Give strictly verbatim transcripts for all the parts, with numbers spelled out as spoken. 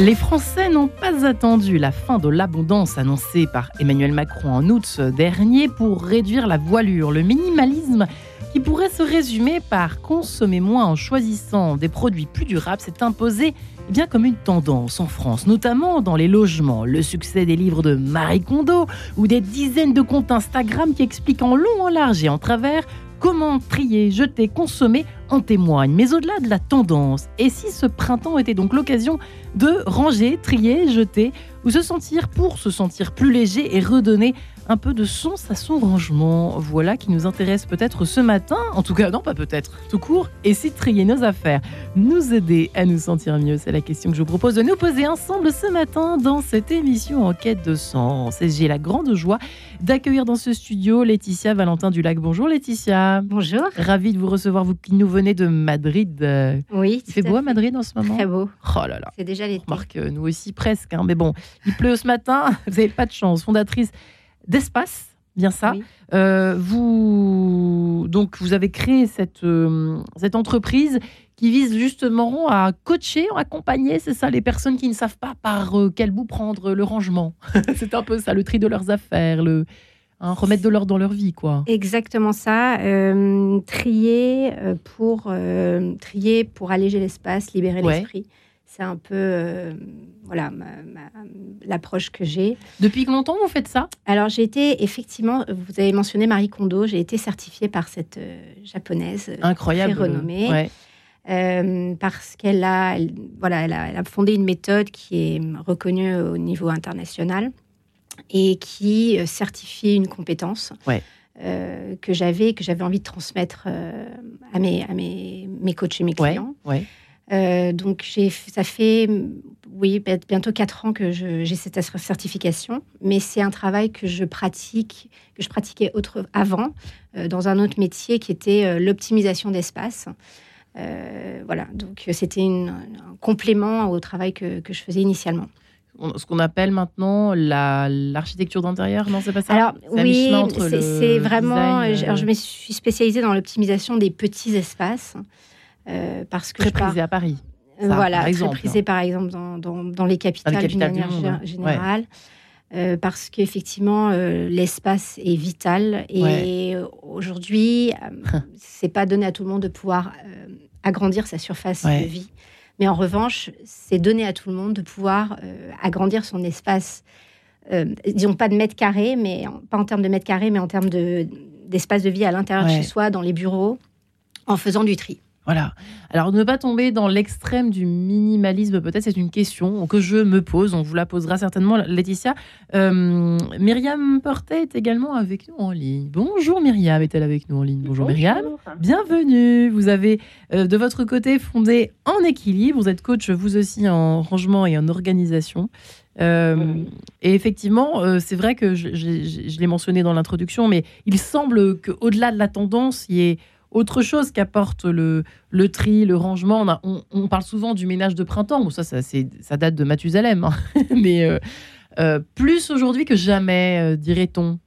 Les Français n'ont pas attendu la fin de l'abondance annoncée par Emmanuel Macron en août dernier pour réduire la voilure, le minimalisme qui pourrait se résumer par consommer moins en choisissant des produits plus durables s'est imposé eh bien, comme une tendance en France, notamment dans les logements. Le succès des livres de Marie Kondo ou des dizaines de comptes Instagram qui expliquent en long, en large et en travers comment trier, jeter, consommer en témoigne. Mais au-delà de la tendance, et si ce printemps était donc l'occasion de ranger, trier, jeter ou se sentir pour se sentir plus léger et redonner un peu de sens à son rangement. Voilà qui nous intéresse peut-être ce matin, en tout cas non pas peut-être, tout court, et si trier nos affaires nous aider à nous sentir mieux, c'est la question que je vous propose de nous poser ensemble ce matin dans cette émission En quête de sens. Et j'ai la grande joie d'accueillir dans ce studio Laetitia Valentin-Dulac. Bonjour Laetitia. Bonjour. Ravie de vous recevoir, vous qui nous venez de Madrid. Oui. Il fait beau à Madrid en ce moment. Très beau. Oh là là. C'est déjà l'été. On remarque nous aussi presque, hein, mais bon. Il pleut ce matin, vous n'avez pas de chance. Fondatrice d'Espace, bien ça. Oui. Euh, vous, donc, vous avez créé cette, euh, cette entreprise qui vise justement à coacher, à accompagner, c'est ça, les personnes qui ne savent pas par euh, quel bout prendre le rangement. C'est un peu ça, le tri de leurs affaires, le... Hein, remettre de l'ordre dans leur vie, quoi. Exactement ça. Euh, trier, pour, euh, trier pour alléger l'espace, libérer ouais. l'esprit. C'est un peu euh, voilà, ma, ma, l'approche que j'ai. Depuis longtemps, vous faites ça ? Alors, j'ai été, effectivement, vous avez mentionné Marie Kondo, j'ai été certifiée par cette euh, japonaise Incroyable. très renommée. Ouais. Euh, parce qu'elle a, elle, voilà, elle a, elle a fondé une méthode qui est reconnue au niveau international et qui certifiait une compétence ouais. euh, que, j'avais, que j'avais envie de transmettre euh, à, mes, à mes, mes coachs et mes clients. Ouais, ouais. Euh, donc, j'ai, ça fait oui, bientôt quatre ans que je, j'ai cette certification, mais c'est un travail que je pratique, que je pratiquais autre, avant, euh, dans un autre métier qui était euh, l'optimisation d'espace. Euh, voilà, donc c'était une, un complément au travail que, que je faisais initialement. Ce qu'on appelle maintenant la, l'architecture d'intérieur, non, c'est pas ça ? Alors, c'est oui, entre c'est, c'est vraiment... Design, alors, je me suis spécialisée dans l'optimisation des petits espaces. Euh, parce que très prisé par... à Paris. Ça, voilà, par exemple, très prisé hein. par exemple dans, dans, dans les capitales, dans les capitales d'une manière g- générale. Ouais. Euh, parce qu'effectivement, euh, l'espace est vital. Et ouais. aujourd'hui, euh, c'est pas donné à tout le monde de pouvoir euh, agrandir sa surface ouais. de vie. Mais en revanche, c'est donné à tout le monde de pouvoir euh, agrandir son espace. Euh, disons pas de mètres carrés, mais en, pas en termes de mètres carrés, mais en termes de, d'espace de vie à l'intérieur ouais. de chez soi, dans les bureaux, en faisant du tri. Voilà. Alors, ne pas tomber dans l'extrême du minimalisme, peut-être, c'est une question que je me pose. On vous la posera certainement, Laetitia. Euh, Myriam Portais est également avec nous en ligne. Bonjour Myriam, est-elle avec nous en ligne ? Bonjour, Bonjour Myriam. Bienvenue. Vous avez, euh, de votre côté, fondé En Équilibre. Vous êtes coach, vous aussi, en rangement et en organisation. Euh, oui. Et effectivement, euh, c'est vrai que je, je, je l'ai mentionné dans l'introduction, mais il semble qu'au-delà de la tendance, il y ait autre chose qu'apporte le, le tri, le rangement. On, a, on, on parle souvent du ménage de printemps. Bon, ça, ça, c'est, ça date de Mathusalem. Hein. Mais euh, euh, plus aujourd'hui que jamais, euh, dirait-on.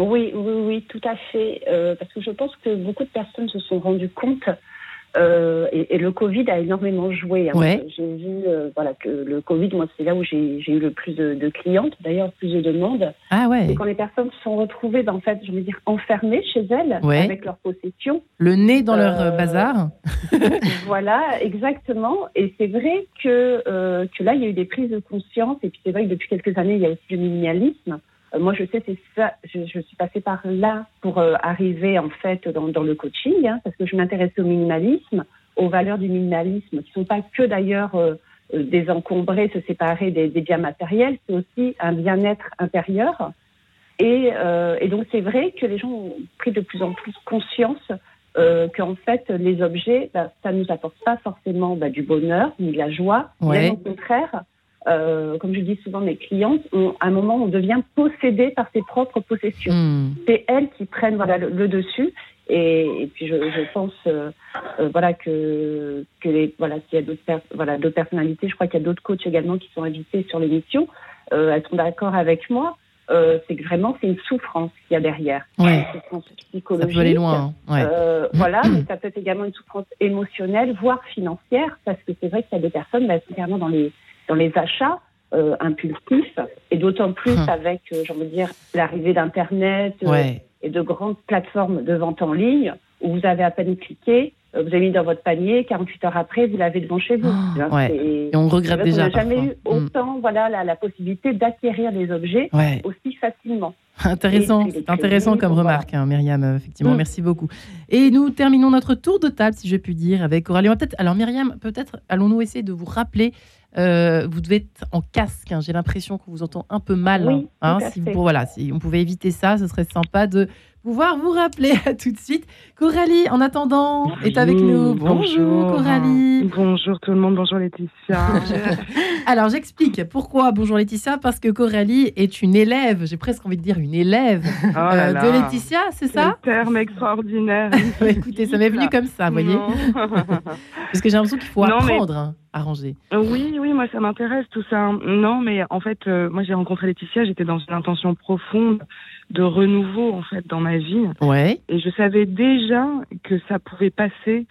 Oui, oui, oui, tout à fait. Euh, parce que je pense que beaucoup de personnes se sont rendues compte. Euh, et, et le Covid a énormément joué. Hein. Ouais. J'ai vu euh, voilà, que le Covid, moi, c'est là où j'ai, j'ai eu le plus de, de clientes, d'ailleurs, plus de demandes. Ah ouais. Et quand les personnes se sont retrouvées, ben, en fait, je veux dire, enfermées chez elles, ouais. avec leurs possessions. Le nez dans euh, leur bazar. Voilà, exactement. Et c'est vrai que, euh, que là, il y a eu des prises de conscience. Et puis, c'est vrai que depuis quelques années, il y a aussi du minimalisme. Euh, moi, je sais, c'est ça. Je, je suis passée par là pour euh, arriver, en fait, dans, dans le coaching, hein, parce que je m'intéressais au minimalisme, aux valeurs du minimalisme, qui ne sont pas que, d'ailleurs, euh, euh, désencombrer, se séparer des, des biens matériels. C'est aussi un bien-être intérieur. Et, euh, et donc, c'est vrai que les gens ont pris de plus en plus conscience euh, qu'en fait, les objets, bah, ça ne nous apporte pas forcément bah, du bonheur ni de la joie. Ouais. Même au contraire... Euh, comme je dis souvent, mes clientes, on, à un moment, on devient possédé par ses propres possessions. Mmh. C'est elles qui prennent voilà, le, le dessus. Et, et puis, je, je pense euh, euh, voilà, que, que les, voilà, s'il y a d'autres, pers- voilà, d'autres personnalités, je crois qu'il y a d'autres coachs également qui sont invités sur l'émission, euh, elles sont d'accord avec moi. Euh, c'est que vraiment, c'est une souffrance qu'il y a derrière. Ouais. Une souffrance psychologique. Ça peut aller loin. Hein. Ouais. Euh, voilà, mais ça peut être également une souffrance émotionnelle, voire financière, parce que c'est vrai qu'il y a des personnes, bah, c'est clairement dans les dans les achats euh, impulsifs, et d'autant plus hum. avec, euh, j'ai envie de dire, l'arrivée d'Internet euh, ouais. et de grandes plateformes de vente en ligne, où vous avez à peine cliqué, vous avez mis dans votre panier, quarante-huit heures après, vous l'avez devant chez vous. Oh, hein, ouais. Et on regrette vrai, déjà. On n'a jamais eu autant mmh. voilà, la, la possibilité d'acquérir des objets ouais. aussi facilement. Intéressant, c'est intéressant comme remarque, voilà. hein, Myriam, euh, effectivement, mmh. merci beaucoup. Et nous terminons notre tour de table, si je puis dire, avec Coralie. Alors Myriam, peut-être allons-nous essayer de vous rappeler, euh, vous devez être en casque, hein, j'ai l'impression qu'on vous entend un peu mal. Oui, hein, si, vous, voilà, si on pouvait éviter ça, ce serait sympa de pouvoir vous rappeler. À tout de suite. Coralie, en attendant, bonjour, est avec nous. Bonjour, bonjour Coralie. Bonjour tout le monde, bonjour Laetitia. Alors j'explique pourquoi bonjour Laetitia, parce que Coralie est une élève, j'ai presque envie de dire une élève oh là euh, là. de Laetitia, c'est ça ? Un terme extraordinaire. Écoutez, ça m'est venu comme ça, vous voyez. Parce que j'ai l'impression qu'il faut non, apprendre mais... hein, à ranger. Oui, oui, moi ça m'intéresse tout ça. Non, mais en fait, euh, moi j'ai rencontré Laetitia, j'étais dans une intention profonde de renouveau en fait dans ma vie. Ouais. Et je savais déjà que ça pouvait passer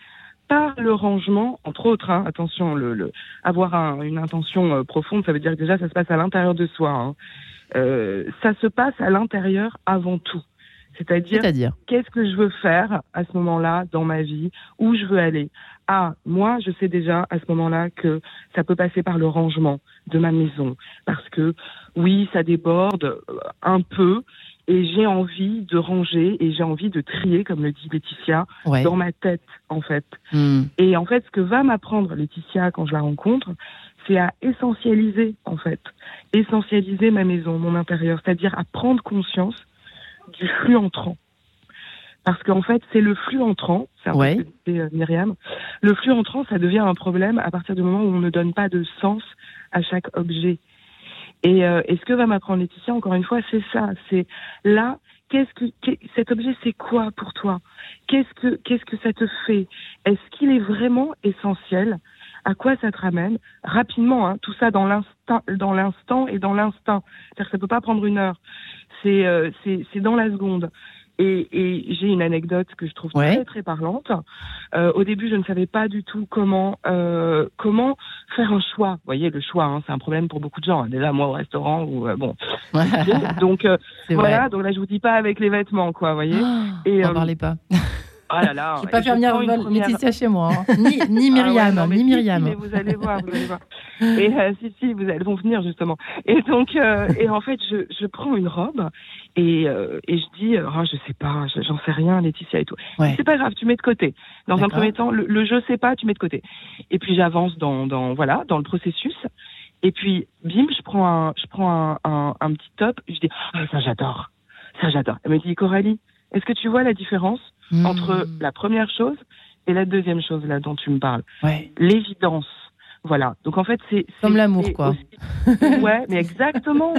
par le rangement, entre autres. Hein, attention, le, le, avoir un, une intention euh, profonde, ça veut dire que déjà ça se passe à l'intérieur de soi. Hein. Euh, ça se passe à l'intérieur avant tout. C'est-à-dire, C'est-à-dire qu'est-ce que je veux faire à ce moment-là dans ma vie, où je veux aller. Ah, moi, je sais déjà à ce moment-là que ça peut passer par le rangement de ma maison. Parce que, oui, ça déborde un peu et j'ai envie de ranger et j'ai envie de trier, comme le dit Laetitia, ouais. dans ma tête, en fait. Mmh. Et en fait, ce que va m'apprendre Laetitia quand je la rencontre, c'est à essentialiser, en fait. Essentialiser ma maison, mon intérieur. C'est-à-dire à prendre conscience du flux entrant. Parce qu'en fait, c'est le flux entrant, c'est un ouais. peu ce que disait Myriam, le flux entrant, ça devient un problème à partir du moment où on ne donne pas de sens à chaque objet. Et, euh, et ce que va m'apprendre Laetitia, encore une fois, c'est ça, c'est là, qu'est-ce que, qu'est, cet objet, c'est quoi pour toi ? Qu'est-ce que, qu'est-ce que ça te fait ? Est-ce qu'il est vraiment essentiel ? À quoi ça te ramène ? Rapidement, hein, tout ça dans l'instant, dans l'instant et dans l'instinct. C'est-à-dire que ça ne peut pas prendre une heure. C'est, euh, c'est, c'est dans la seconde. Et, et j'ai une anecdote que je trouve ouais. très très parlante. Euh, au début, je ne savais pas du tout comment euh, comment faire un choix. Vous voyez, le choix, hein, c'est un problème pour beaucoup de gens. Déjà, moi au restaurant, ou euh, bon. donc euh, voilà. Vrai. Donc là, je vous dis pas avec les vêtements, quoi. Vous voyez. Oh, et, on euh, parlez pas. Ah là là, je ne vais pas faire venir première... Laetitia chez moi, hein. ni, ni Myriam, ah ouais, non, ni Myriam. Si, mais vous allez voir, vous allez voir. Et euh, si, si, vous allez, vont venir justement. Et donc, euh, et en fait, je, je prends une robe et, euh, et je dis, oh, je sais pas, j'en sais rien, Laetitia et tout. Ouais. C'est pas grave, tu mets de côté. Dans D'accord. un premier temps, le, le je sais pas, tu mets de côté. Et puis j'avance dans, dans, voilà, dans le processus. Et puis, bim, je prends un, je prends un, un, un petit top. Je dis, oh, ça j'adore, ça j'adore. Elle me dit, Coralie, est-ce que tu vois la différence mmh. entre la première chose et la deuxième chose là dont tu me parles ouais. L'évidence, voilà. Donc en fait, c'est, c'est comme l'amour, c'est quoi. Aussi... ouais, mais exactement.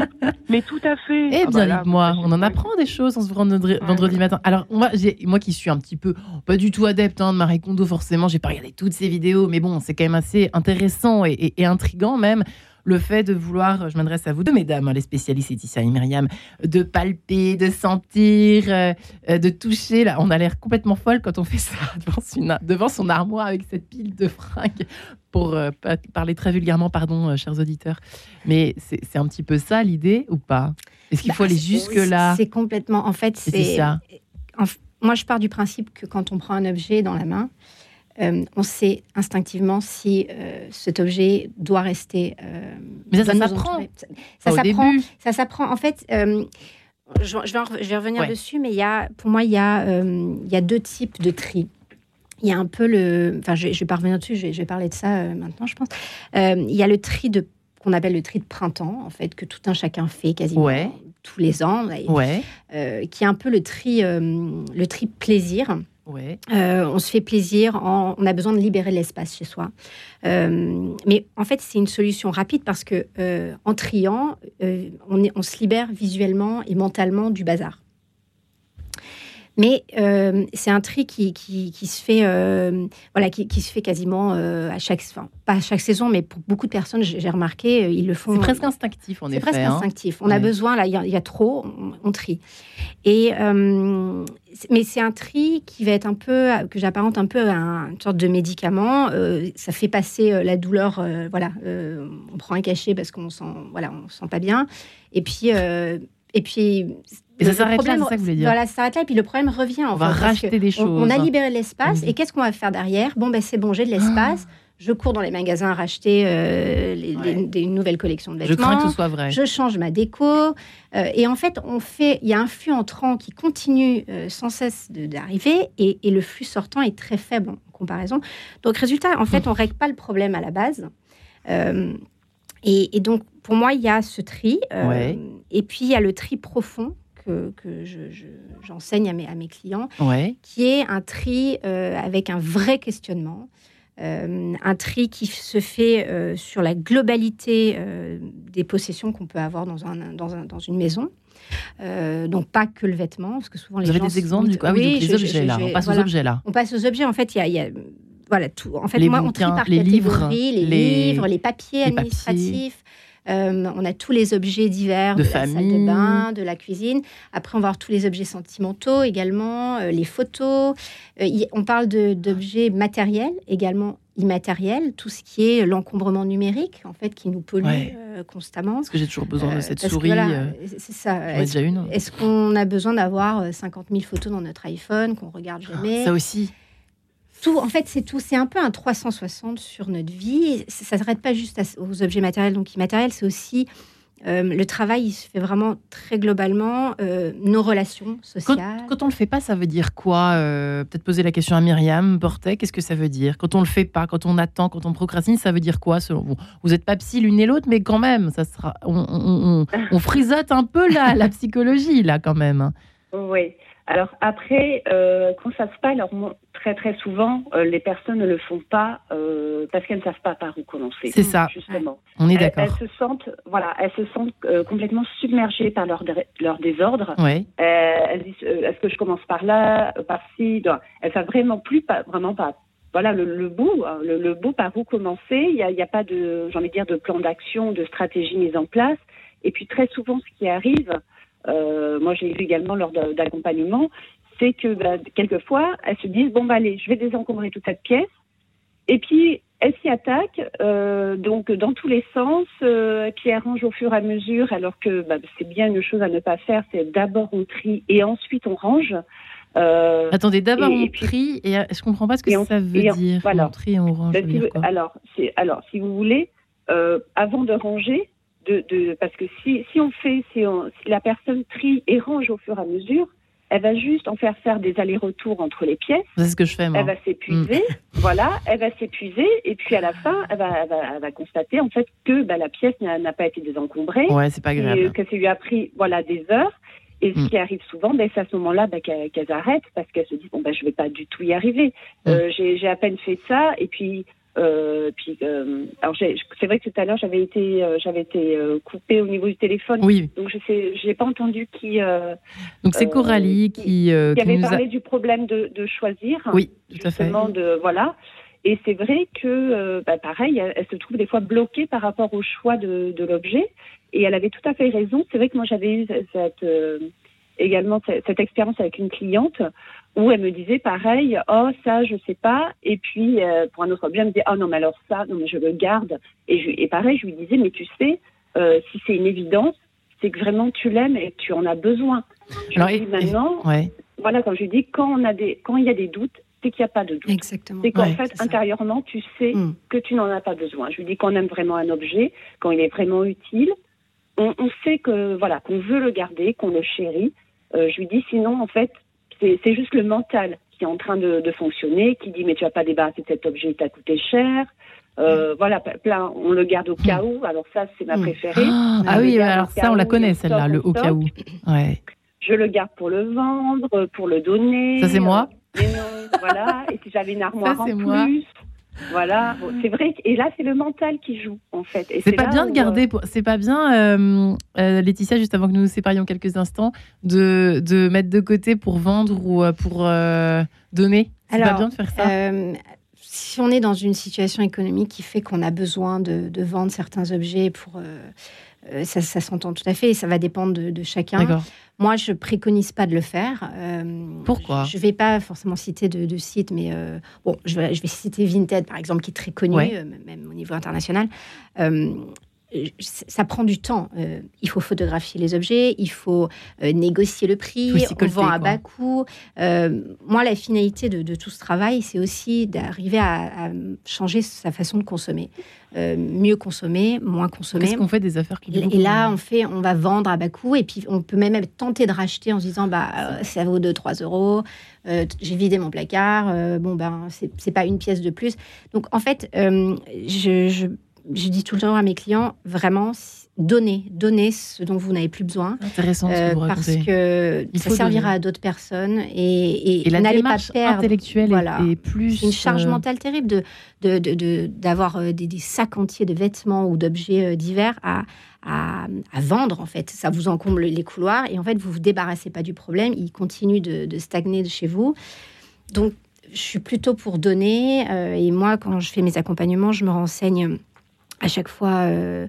Mais tout à fait. Eh ah bien, bah moi, on en apprend des choses en se rendant vendredi matin. Alors moi, j'ai, moi qui suis un petit peu pas du tout adepte hein, de Marie Kondo, forcément, j'ai pas regardé toutes ces vidéos, mais bon, c'est quand même assez intéressant et, et, et intriguant même. Le fait de vouloir, je m'adresse à vous deux mesdames, les spécialistes, Laetitia et Myriam, de palper, de sentir, euh, de toucher. Là, on a l'air complètement folle quand on fait ça devant, une, devant son armoire avec cette pile de fringues, pour euh, parler très vulgairement, pardon, euh, chers auditeurs. Mais c'est, c'est un petit peu ça l'idée ou pas ? Est-ce qu'il bah, faut aller jusque-là ? C'est complètement, en fait, c'est, c'est ça. En, moi, je pars du principe que quand on prend un objet dans la main, Euh, on sait instinctivement si euh, cet objet doit rester. Euh, Mais ça, ça s'apprend. Ça, ça Au s'apprend. Début. Ça s'apprend. En fait, euh, je, je, vais en, je vais revenir ouais. dessus, mais il y a, pour moi, il y a, euh, il y a deux types de tri. Il y a un peu le. Enfin, je, je vais pas revenir dessus. Je vais, je vais parler de ça euh, maintenant, je pense. Euh, il y a le tri de qu'on appelle le tri de printemps, en fait, que tout un chacun fait quasiment ouais. tous les ans, et, ouais. euh, qui est un peu le tri, euh, le tri plaisir. Ouais. Euh, on se fait plaisir, en, on a besoin de libérer l'espace chez soi. Euh, mais en fait, c'est une solution rapide parce que euh, en triant, euh, on, est, on se libère visuellement et mentalement du bazar. Mais euh, c'est un tri qui, qui, qui se fait, euh, voilà, qui, qui se fait quasiment euh, à chaque, enfin, pas à chaque saison, mais pour beaucoup de personnes, j'ai remarqué, ils le font. C'est presque instinctif, en effet. C'est presque hein. instinctif. On ouais. a besoin, là, il y, y a trop, on, on trie. Et euh, mais c'est un tri qui va être un peu, que j'apparente un peu à une sorte de médicament. Euh, ça fait passer la douleur, euh, voilà. Euh, on prend un cachet parce qu'on sent, voilà, on sent pas bien. Et puis, euh, et puis. Et ça s'arrête là, c'est ça que vous voulez dire. Voilà, ça s'arrête là, et puis le problème revient. On va racheter des choses. On, on a libéré l'espace, mmh. et qu'est-ce qu'on va faire derrière ? Bon, ben c'est bon, j'ai de l'espace. Ah. Je cours dans les magasins à racheter euh, les, ouais. les, des nouvelles collections de vêtements. Je crains que ce soit vrai. Je change ma déco. Euh, et en fait, on fait, il y a un flux entrant qui continue euh, sans cesse de, d'arriver, et, et le flux sortant est très faible en comparaison. Donc, résultat, en fait, mmh. on ne règle pas le problème à la base. Euh, et, et donc, pour moi, il y a ce tri. Euh, ouais. Et puis, il y a le tri profond. que, que je, je, j'enseigne à mes, à mes clients, ouais. qui est un tri euh, avec un vrai questionnement, euh, un tri qui se fait euh, sur la globalité euh, des possessions qu'on peut avoir dans, un, dans, un, dans une maison. Euh, donc pas que le vêtement, parce que souvent les gens... Vous avez des exemples du coup ? Ah oui, donc les objets là, on passe aux objets là. On passe aux objets, en fait, il y a... Y a voilà, tout. En fait, les moi, bouquins, on trie par les livres, les, les livres, les papiers administratifs... Papiers. Euh, on a tous les objets divers de, de la salle de bain, de la cuisine. Après, on va avoir tous les objets sentimentaux également, euh, les photos. Euh, y, on parle de, d'objets matériels, également immatériels, tout ce qui est l'encombrement numérique, en fait, qui nous pollue ouais. euh, constamment. Parce que j'ai toujours besoin euh, de cette souris. Que, voilà, c'est ça. Est-ce, déjà une. Est-ce qu'on a besoin d'avoir cinquante mille photos dans notre iPhone, qu'on regarde jamais ? Ça aussi. Tout, en fait, c'est tout. C'est un peu un trois cent soixante sur notre vie. Ça ne s'arrête pas juste aux objets matériels, donc immatériels. C'est aussi euh, le travail, il se fait vraiment très globalement. Euh, nos relations sociales. Quand, quand on ne le fait pas, ça veut dire quoi ? euh, Peut-être poser la question à Myriam Portais. Qu'est-ce que ça veut dire ? Quand on ne le fait pas, quand on attend, quand on procrastine, ça veut dire quoi selon vous ? Vous n'êtes pas psy l'une et l'autre, mais quand même, ça sera, on, on, on, on frisote un peu la, la psychologie, là, quand même. Oui. Alors après, euh, quand ça se passe, alors très très souvent, euh, les personnes ne le font pas euh, parce qu'elles ne savent pas par où commencer. C'est ça. Justement. On est d'accord. Elles, elles se sentent, voilà, elles se sentent euh, complètement submergées par leur leur désordre. Oui. Euh, elles disent, euh, est-ce que je commence par là, par ci ? Elles savent vraiment plus, pas, vraiment pas. Voilà le, le bout, hein, le, le bout par où commencer. Il y a, il y a pas de, j'ai envie de dire, de plan d'action, de stratégie mise en place. Et puis très souvent, ce qui arrive. Euh, moi, j'ai vu également lors d'accompagnement, c'est que bah, quelquefois, elles se disent bon, bah, allez, je vais désencombrer toute cette pièce. Et puis, elles s'y attaquent, euh, donc dans tous les sens, euh, et puis elles rangent au fur et à mesure, alors que bah, c'est bien une chose à ne pas faire, c'est d'abord on trie et ensuite on range. Euh, Attendez, d'abord et, on et puis, trie, et je ne comprends pas ce que on, ça veut on, dire. Voilà. On trie et on range. Si vous, alors, c'est, alors, si vous voulez, euh, avant de ranger, De, de, parce que si, si on fait, si, on, si la personne trie et range au fur et à mesure, elle va juste en faire faire des allers-retours entre les pièces. C'est ce que je fais, moi. Elle va s'épuiser, mmh. voilà, elle va s'épuiser, et puis à la fin, elle va, elle va, elle va constater en fait que bah, la pièce n'a, n'a pas été désencombrée, ouais, c'est pas agréable. Et, euh, que ça lui a pris voilà, des heures. Et ce qui arrive souvent, ben, c'est à ce moment-là ben, qu'elles, qu'elles arrêtent, parce qu'elles se disent bon, ben, je ne vais pas du tout y arriver. Euh, mmh. j'ai, j'ai à peine fait ça, et puis... Euh, puis, euh, alors j'ai, c'est vrai que tout à l'heure j'avais été, euh, j'avais été euh, coupée au niveau du téléphone. Oui. Donc je sais, j'ai pas entendu qui. Euh, donc c'est euh, Coralie qui, euh, qui avait nous parlé a... du problème de, de choisir. Oui, tout à fait. De, voilà. Et c'est vrai que, euh, bah, pareil, elle, elle se trouve des fois bloquée par rapport au choix de, de l'objet. Et elle avait tout à fait raison. C'est vrai que moi j'avais eu cette, euh, également cette, cette expérience avec une cliente. Où elle me disait pareil, oh ça je sais pas, et puis euh, pour un autre objet elle me disait oh non mais alors ça non mais je le garde, et, je, et pareil je lui disais mais tu sais euh, si c'est une évidence c'est que vraiment tu l'aimes et tu en as besoin. Je alors, lui dis et, maintenant et, ouais. voilà quand je lui dis quand on a des quand il y a des doutes c'est qu'il n'y a pas de doute. Exactement. C'est qu'en ouais, fait c'est intérieurement tu sais mmh. que tu n'en as pas besoin. Je lui dis qu'on aime vraiment un objet quand il est vraiment utile, on, on sait que voilà qu'on veut le garder, qu'on le chérit. Euh, je lui dis sinon en fait C'est, c'est juste le mental qui est en train de, de fonctionner, qui dit mais tu vas pas débarrasser de cet objet, il t'a coûté cher. Euh, mmh. Voilà, plein, on le garde au cas où. Alors ça, c'est ma préférée. Mmh. Ah oui, alors ça, on la connaît celle-là, le au cas où. Ouais. Je le garde pour le vendre, pour le donner. Ça c'est moi. Et non, voilà. Et si j'avais une armoire ça, en plus. Moi. Voilà, c'est vrai. Et là, c'est le mental qui joue, en fait. Et c'est, c'est pas bien de garder. Euh... C'est pas bien, euh, euh, Laetitia, juste avant que nous nous séparions quelques instants, de, de mettre de côté pour vendre ou pour euh, donner. C'est Alors, pas bien de faire ça. Euh... Si on est dans une situation économique qui fait qu'on a besoin de, de vendre certains objets, pour, euh, ça, ça s'entend tout à fait et ça va dépendre de, de chacun. D'accord. Moi, je ne préconise pas de le faire. Euh, Pourquoi ? Je ne vais pas forcément citer de, de sites, mais euh, bon, je vais, je vais citer Vinted, par exemple, qui est très connu, ouais. euh, même au niveau international. Euh, ça prend du temps. Euh, il faut photographier les objets, il faut euh, négocier le prix, on colter, vend à quoi. bas coût. Euh, moi, la finalité de, de tout ce travail, c'est aussi d'arriver à, à changer sa façon de consommer. Euh, mieux consommer, moins consommer. Qu'est-ce qu'on fait des affaires qui... Et là, on, fait, on va vendre à bas coût et puis on peut même tenter de racheter en se disant bah, euh, ça vaut deux à trois euros, euh, j'ai vidé mon placard, euh, bon, ben, c'est, c'est pas une pièce de plus. Donc, en fait, euh, je... je Je dis tout le temps à mes clients, vraiment, donnez, donnez ce dont vous n'avez plus besoin. Intéressant ce que vous racontez. Parce que ça servira à d'autres personnes et, et, et n'allez pas perdre. La démarche intellectuelle voilà, est plus... Une charge mentale terrible de, de, de, de, d'avoir des, des sacs entiers de vêtements ou d'objets divers à... À, à vendre, en fait. Ça vous encombre les couloirs et en fait, vous ne vous débarrassez pas du problème. Il continue de, de stagner de chez vous. Donc, je suis plutôt pour donner. Euh, et moi, quand je fais mes accompagnements, je me renseigne... à chaque fois, euh,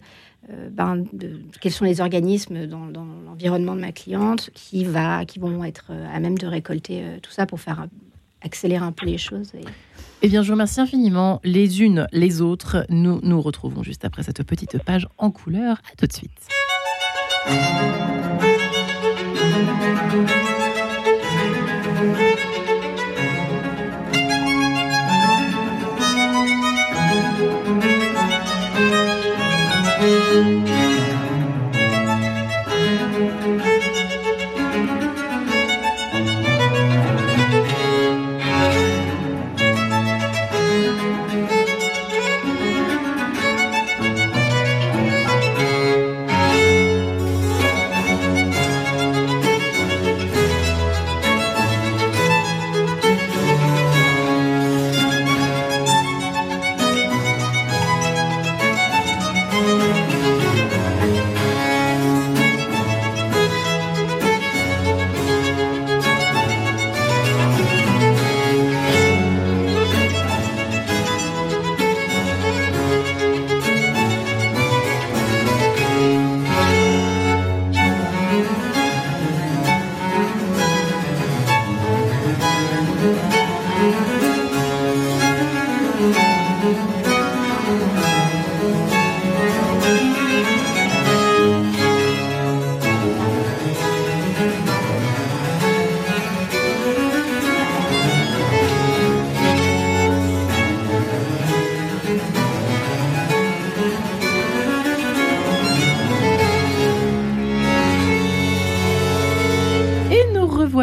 euh, ben, de, quels sont les organismes dans, dans l'environnement de ma cliente qui, va, qui vont être à même de récolter euh, tout ça pour faire accélérer un peu les choses. Et... Eh bien, je vous remercie infiniment les unes les autres. Nous nous retrouvons juste après cette petite page en couleur. À tout de suite.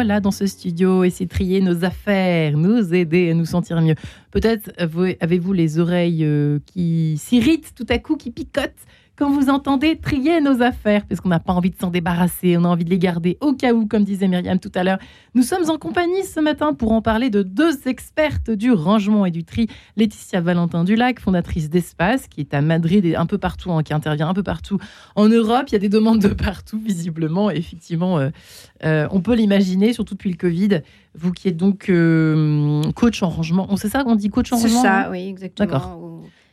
Voilà, dans ce studio, essayer de trier nos affaires, nous aider à nous sentir mieux. Peut-être avez-vous les oreilles qui s'irritent tout à coup, qui picotent quand vous entendez trier nos affaires, parce qu'on n'a pas envie de s'en débarrasser, on a envie de les garder au cas où, comme disait Myriam tout à l'heure. Nous sommes en compagnie ce matin pour en parler de deux expertes du rangement et du tri. Laetitia Valentin-Dulac, fondatrice d'Espace, qui est à Madrid et un peu partout, hein, qui intervient un peu partout en Europe. Il y a des demandes de partout, visiblement. Effectivement, euh, euh, on peut l'imaginer, surtout depuis le Covid. Vous qui êtes donc euh, coach en rangement. On sait ça qu'on dit coach en C'est rangement C'est ça, oui, exactement. D'accord. Ou...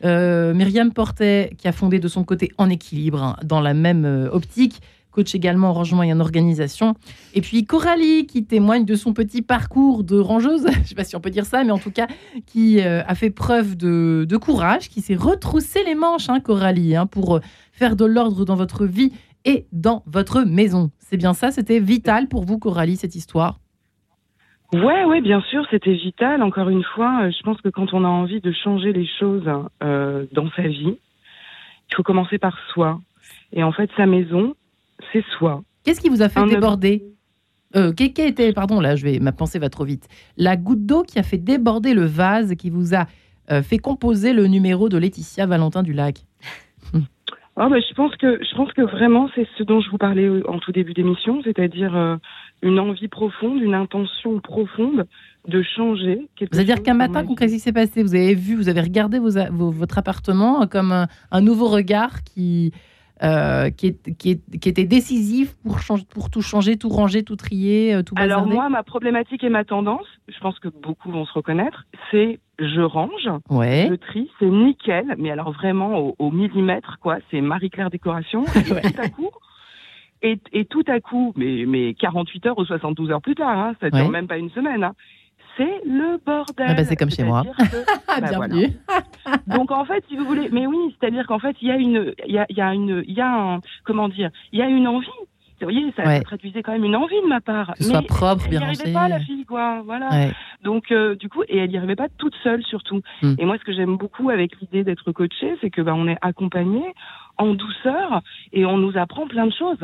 Euh, Myriam Portais, qui a fondé de son côté En Équilibre, hein, dans la même euh, optique, coach également en rangement et en organisation. Et puis Coralie, qui témoigne de son petit parcours de rangeuse, je ne sais pas si on peut dire ça, mais en tout cas, qui euh, a fait preuve de, de courage, qui s'est retroussé les manches, hein, Coralie, hein, pour faire de l'ordre dans votre vie et dans votre maison. C'est bien ça, c'était vital pour vous, Coralie, cette histoire ? Ouais, ouais, bien sûr, c'était vital. Encore une fois, je pense que quand on a envie de changer les choses euh, dans sa vie, il faut commencer par soi. Et en fait, sa maison, c'est soi. Qu'est-ce qui vous a fait Un déborder euh, qu'est, qu'est était, Pardon, là, je vais, ma pensée va trop vite. La goutte d'eau qui a fait déborder le vase, qui vous a euh, fait composer le numéro de Laetitia Valentin-Dulac. Ah bah, je pense que je pense que vraiment c'est ce dont je vous parlais en tout début d'émission, c'est-à-dire euh, une envie profonde, une intention profonde de changer. C'est-à-dire qu'un matin, qu'est-ce qui s'est passé ? Vous avez vu, vous avez regardé vos, vos, votre appartement comme un, un nouveau regard qui euh, qui, est, qui, est, qui était décisif pour change, pour tout changer, tout ranger, tout trier, tout bazarder. Alors moi, ma problématique et ma tendance, je pense que beaucoup vont se reconnaître, c'est je range, ouais. Je trie, c'est nickel, mais alors vraiment au, au millimètre, quoi. C'est Marie-Claire Décoration, et ouais. tout à coup, et, et tout à coup, mais, mais quarante-huit heures ou soixante-douze heures plus tard, hein, ça dure ouais. même pas une semaine, hein. C'est le bordel. Ah bah c'est comme c'est chez moi. Que, bah bienvenue. Voilà. Donc en fait, si vous voulez, mais oui, c'est-à-dire qu'en fait, il y a une, il y a, y a une, il y a un, comment dire, il y a une envie. Vous voyez, ça ouais. traduisait quand même une envie de ma part. Que ce mais soit propre, bien rangé. Elle n'y arrivait pas, la fille, quoi. Voilà. Ouais. Donc, euh, du coup, et elle n'y arrivait pas toute seule, surtout. Mm. Et moi, ce que j'aime beaucoup avec l'idée d'être coachée, c'est que, bah, on est accompagné en douceur et on nous apprend plein de choses,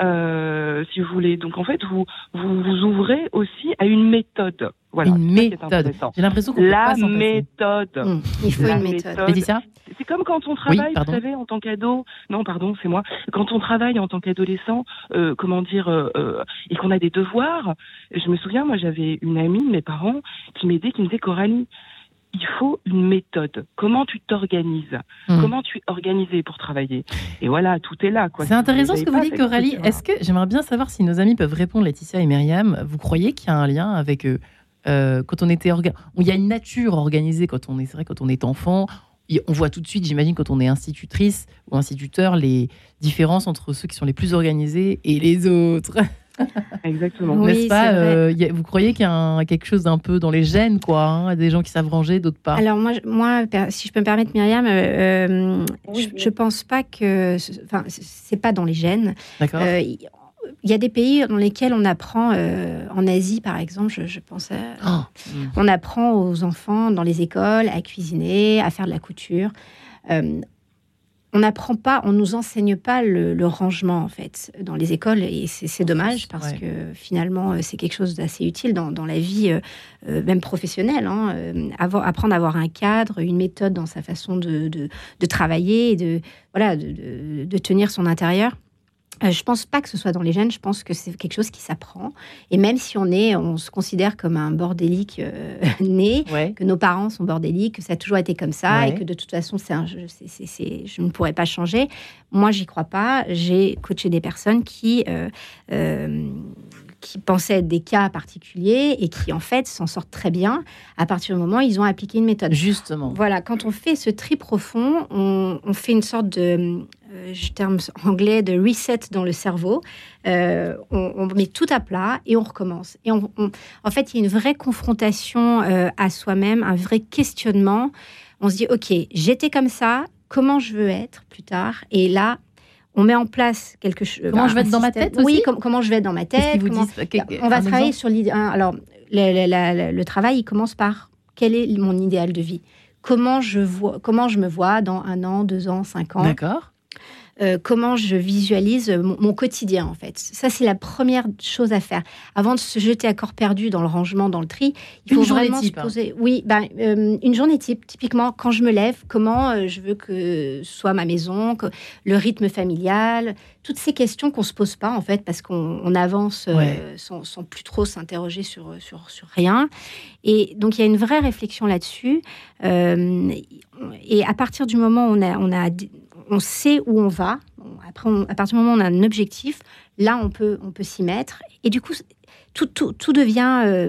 euh, si vous voulez. Donc, en fait, vous, vous, vous ouvrez aussi à une méthode. Voilà. Une méthode. J'ai l'impression qu'on la peut pas méthode. Mmh. Il faut la une méthode. méthode. Dit ça c'est comme quand on travaille, oui, vous savez, en tant qu'ado. Non, pardon, c'est moi. Quand on travaille en tant qu'adolescent, euh, comment dire, euh, et qu'on a des devoirs. Je me souviens, moi, j'avais une amie de mes parents qui m'aidait, qui me disait Coralie, il faut une méthode. Comment tu t'organises mmh. Comment tu es organisée pour travailler? Et voilà, tout est là, quoi. C'est si intéressant ce que vous dites, Coralie. Est-ce que j'aimerais bien savoir si nos amis peuvent répondre, Laetitia et Myriam. Vous croyez qu'il y a un lien avec eux? Euh, quand on était orga- il y a une nature organisée quand on est, c'est vrai, quand on est enfant, on voit tout de suite, j'imagine, quand on est institutrice ou instituteur, les différences entre ceux qui sont les plus organisés et les autres. Exactement. Oui, n'est-ce pas, euh, y a, vous croyez qu'il y a un, quelque chose d'un peu dans les gènes, quoi, hein, des gens qui savent ranger, d'autres pas. Alors moi, moi si je peux me permettre, Myriam, euh, oui. je, je pense pas que, enfin, c'est pas dans les gènes. D'accord. Euh, Il y a des pays dans lesquels on apprend, euh, en Asie par exemple, je, je pense, à, oh. on apprend aux enfants dans les écoles à cuisiner, à faire de la couture. Euh, on n'apprend pas, on ne nous enseigne pas le, le rangement en fait dans les écoles et c'est, c'est dommage parce ouais. que finalement c'est quelque chose d'assez utile dans, dans la vie, euh, même professionnelle. Hein, euh, avoir, apprendre à avoir un cadre, une méthode dans sa façon de, de, de travailler et de, voilà, de, de, de tenir son intérieur. Euh, je pense pas que ce soit dans les gènes, je pense que c'est quelque chose qui s'apprend. Et même si on est, on se considère comme un bordélique euh, né, ouais. que nos parents sont bordéliques, que ça a toujours été comme ça, ouais. et que de toute façon, c'est un, je, c'est, c'est, c'est, je ne pourrais pas changer. Moi, j'y crois pas. J'ai coaché des personnes qui... Euh, euh, qui pensaient être des cas particuliers et qui, en fait, s'en sortent très bien à partir du moment où ils ont appliqué une méthode. Justement. Voilà, quand on fait ce tri profond, on, on fait une sorte de, euh, je terme anglais, de reset dans le cerveau. Euh, on, on met tout à plat et on recommence. Et on, on, en fait, il y a une vraie confrontation euh, à soi-même, un vrai questionnement. On se dit, OK, j'étais comme ça, comment je veux être plus tard? Et là, on met en place quelque chose. Comment ben, je vais être dans ma tête aussi? Oui, com- comment je vais être dans ma tête. Comment... Disent... On va travailler exemple. sur l'idée. Alors, le, le, le, le travail, il commence par quel est mon idéal de vie? Comment je, vois... comment je me vois dans un an, deux ans, cinq ans? D'accord. Euh, comment je visualise mon, mon quotidien, en fait. Ça, c'est la première chose à faire. Avant de se jeter à corps perdu dans le rangement, dans le tri, il faut une vraiment type, se poser... Hein. Oui, ben, euh, une journée type, typiquement, quand je me lève, comment euh, je veux que soit ma maison, que, le rythme familial, toutes ces questions qu'on ne se pose pas, en fait, parce qu'on on avance euh, ouais. sans, sans plus trop s'interroger sur, sur, sur rien. Et donc, il y a une vraie réflexion là-dessus. Euh, et à partir du moment où on a... On a on sait où on va. Après, on, à partir du moment où on a un objectif, là, on peut, on peut s'y mettre. Et du coup, tout, tout, tout devient... Euh,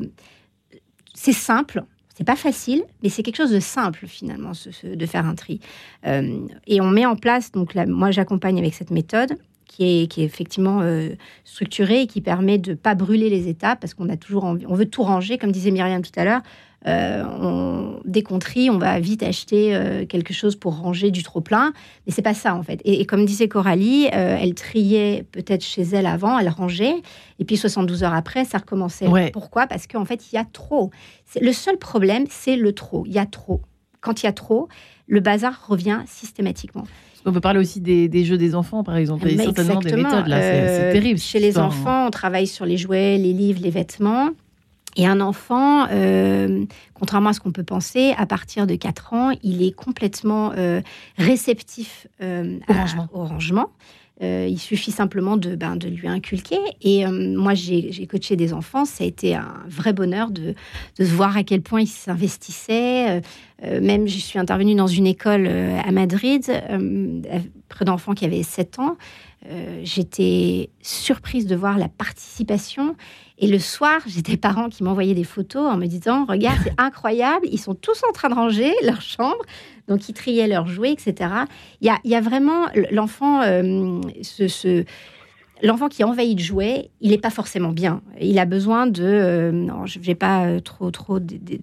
c'est simple. C'est pas facile, mais c'est quelque chose de simple, finalement, ce, ce, de faire un tri. Euh, et on met en place... Donc, là, moi, j'accompagne avec cette méthode qui est, qui est effectivement euh, structurée et qui permet de ne pas brûler les étapes parce qu'on a toujours envie... On veut tout ranger, comme disait Myriam tout à l'heure. Euh, on, dès qu'on trie, on va vite acheter euh, quelque chose pour ranger du trop-plein, mais c'est pas ça en fait. Et, et comme disait Coralie, euh, elle triait peut-être chez elle avant, elle rangeait, et puis soixante-douze heures après, ça recommençait. Ouais. Pourquoi ? Parce qu'en fait, il y a trop. C'est, le seul problème, c'est le trop. Il y a trop. Quand il y a trop, le bazar revient systématiquement. On peut parler aussi des, des jeux des enfants, par exemple. Il y a certainement des méthodes là, euh, c'est, c'est terrible. Chez les enfants, on travaille sur les jouets, les livres, les vêtements. Et un enfant, euh, contrairement à ce qu'on peut penser, à partir de quatre ans, il est complètement euh, réceptif euh, au, à, rangement. au rangement. Euh, il suffit simplement de, ben, de lui inculquer. Et euh, moi, j'ai, j'ai coaché des enfants. Ça a été un vrai bonheur de, de se voir à quel point ils s'investissaient. Euh, même, je suis intervenue dans une école euh, à Madrid, euh, près d'enfants qui avaient sept ans. Euh, j'étais surprise de voir la participation. Et le soir, j'ai des parents qui m'envoyaient des photos en me disant « Regarde, c'est incroyable, ils sont tous en train de ranger leur chambre. » Donc, ils triaient leurs jouets, et cetera. Il y a, il y a vraiment l'enfant, euh, ce, ce, l'enfant qui est envahi de jouets, il n'est pas forcément bien. Il a besoin de... Euh, non, je ne vais pas trop, trop d- d-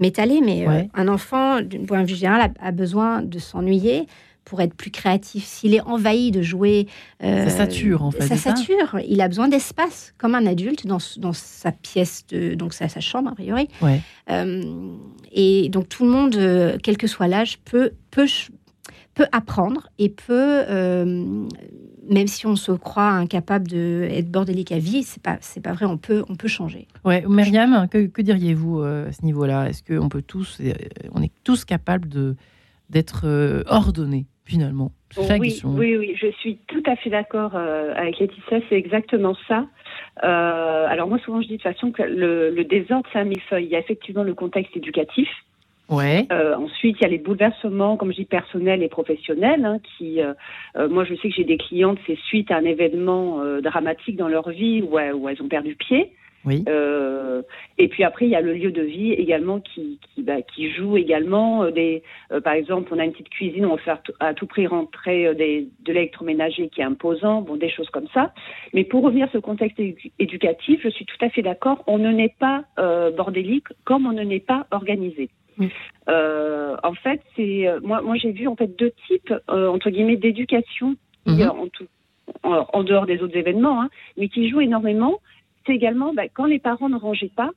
m'étaler, mais ouais. euh, un enfant, d'un point de vue général, a, a besoin de s'ennuyer pour être plus créatif. S'il est envahi de jouets... Euh, ça sature, en fait. Ça sature. Ça il a besoin d'espace, comme un adulte, dans, dans sa pièce, de, donc sa, sa chambre, a priori. Ouais. Euh, et donc, tout le monde, quel que soit l'âge, peut, peut, peut apprendre et peut... Euh, même si on se croit incapable d'être bordélique à vie, c'est pas, c'est pas vrai, on peut, on peut changer. Ouais, Myriam, que, que diriez-vous à ce niveau-là ? Est-ce qu'on peut tous... On est tous capables de, d'être ordonnés ? Finalement, c'est ça la question. Oui, oui, je suis tout à fait d'accord euh, avec Laetitia, c'est exactement ça. Euh, alors moi, souvent, je dis de toute façon que le, le désordre, c'est un millefeuille. Il y a effectivement le contexte éducatif. Ouais. Euh, ensuite, il y a les bouleversements, comme je dis, personnels et professionnels. Hein, qui, euh, euh, moi, je sais que j'ai des clientes, c'est suite à un événement euh, dramatique dans leur vie où, où elles ont perdu pied. Oui. Euh, et puis après, il y a le lieu de vie également qui, qui, bah, qui joue également. Des, euh, par exemple, on a une petite cuisine où on fait à tout, à tout prix rentrer des, de l'électroménager qui est imposant, bon, des choses comme ça. Mais pour revenir sur le contexte édu- éducatif, je suis tout à fait d'accord, on ne naît pas euh, bordélique comme on ne naît pas organisé. Mmh. Euh, en fait, c'est, moi, moi j'ai vu en fait, deux types, euh, entre guillemets, d'éducation, mmh. qui, euh, en, tout, en, en dehors des autres événements, hein, mais qui jouent énormément. C'est également bah, quand les parents ne rangeaient pas,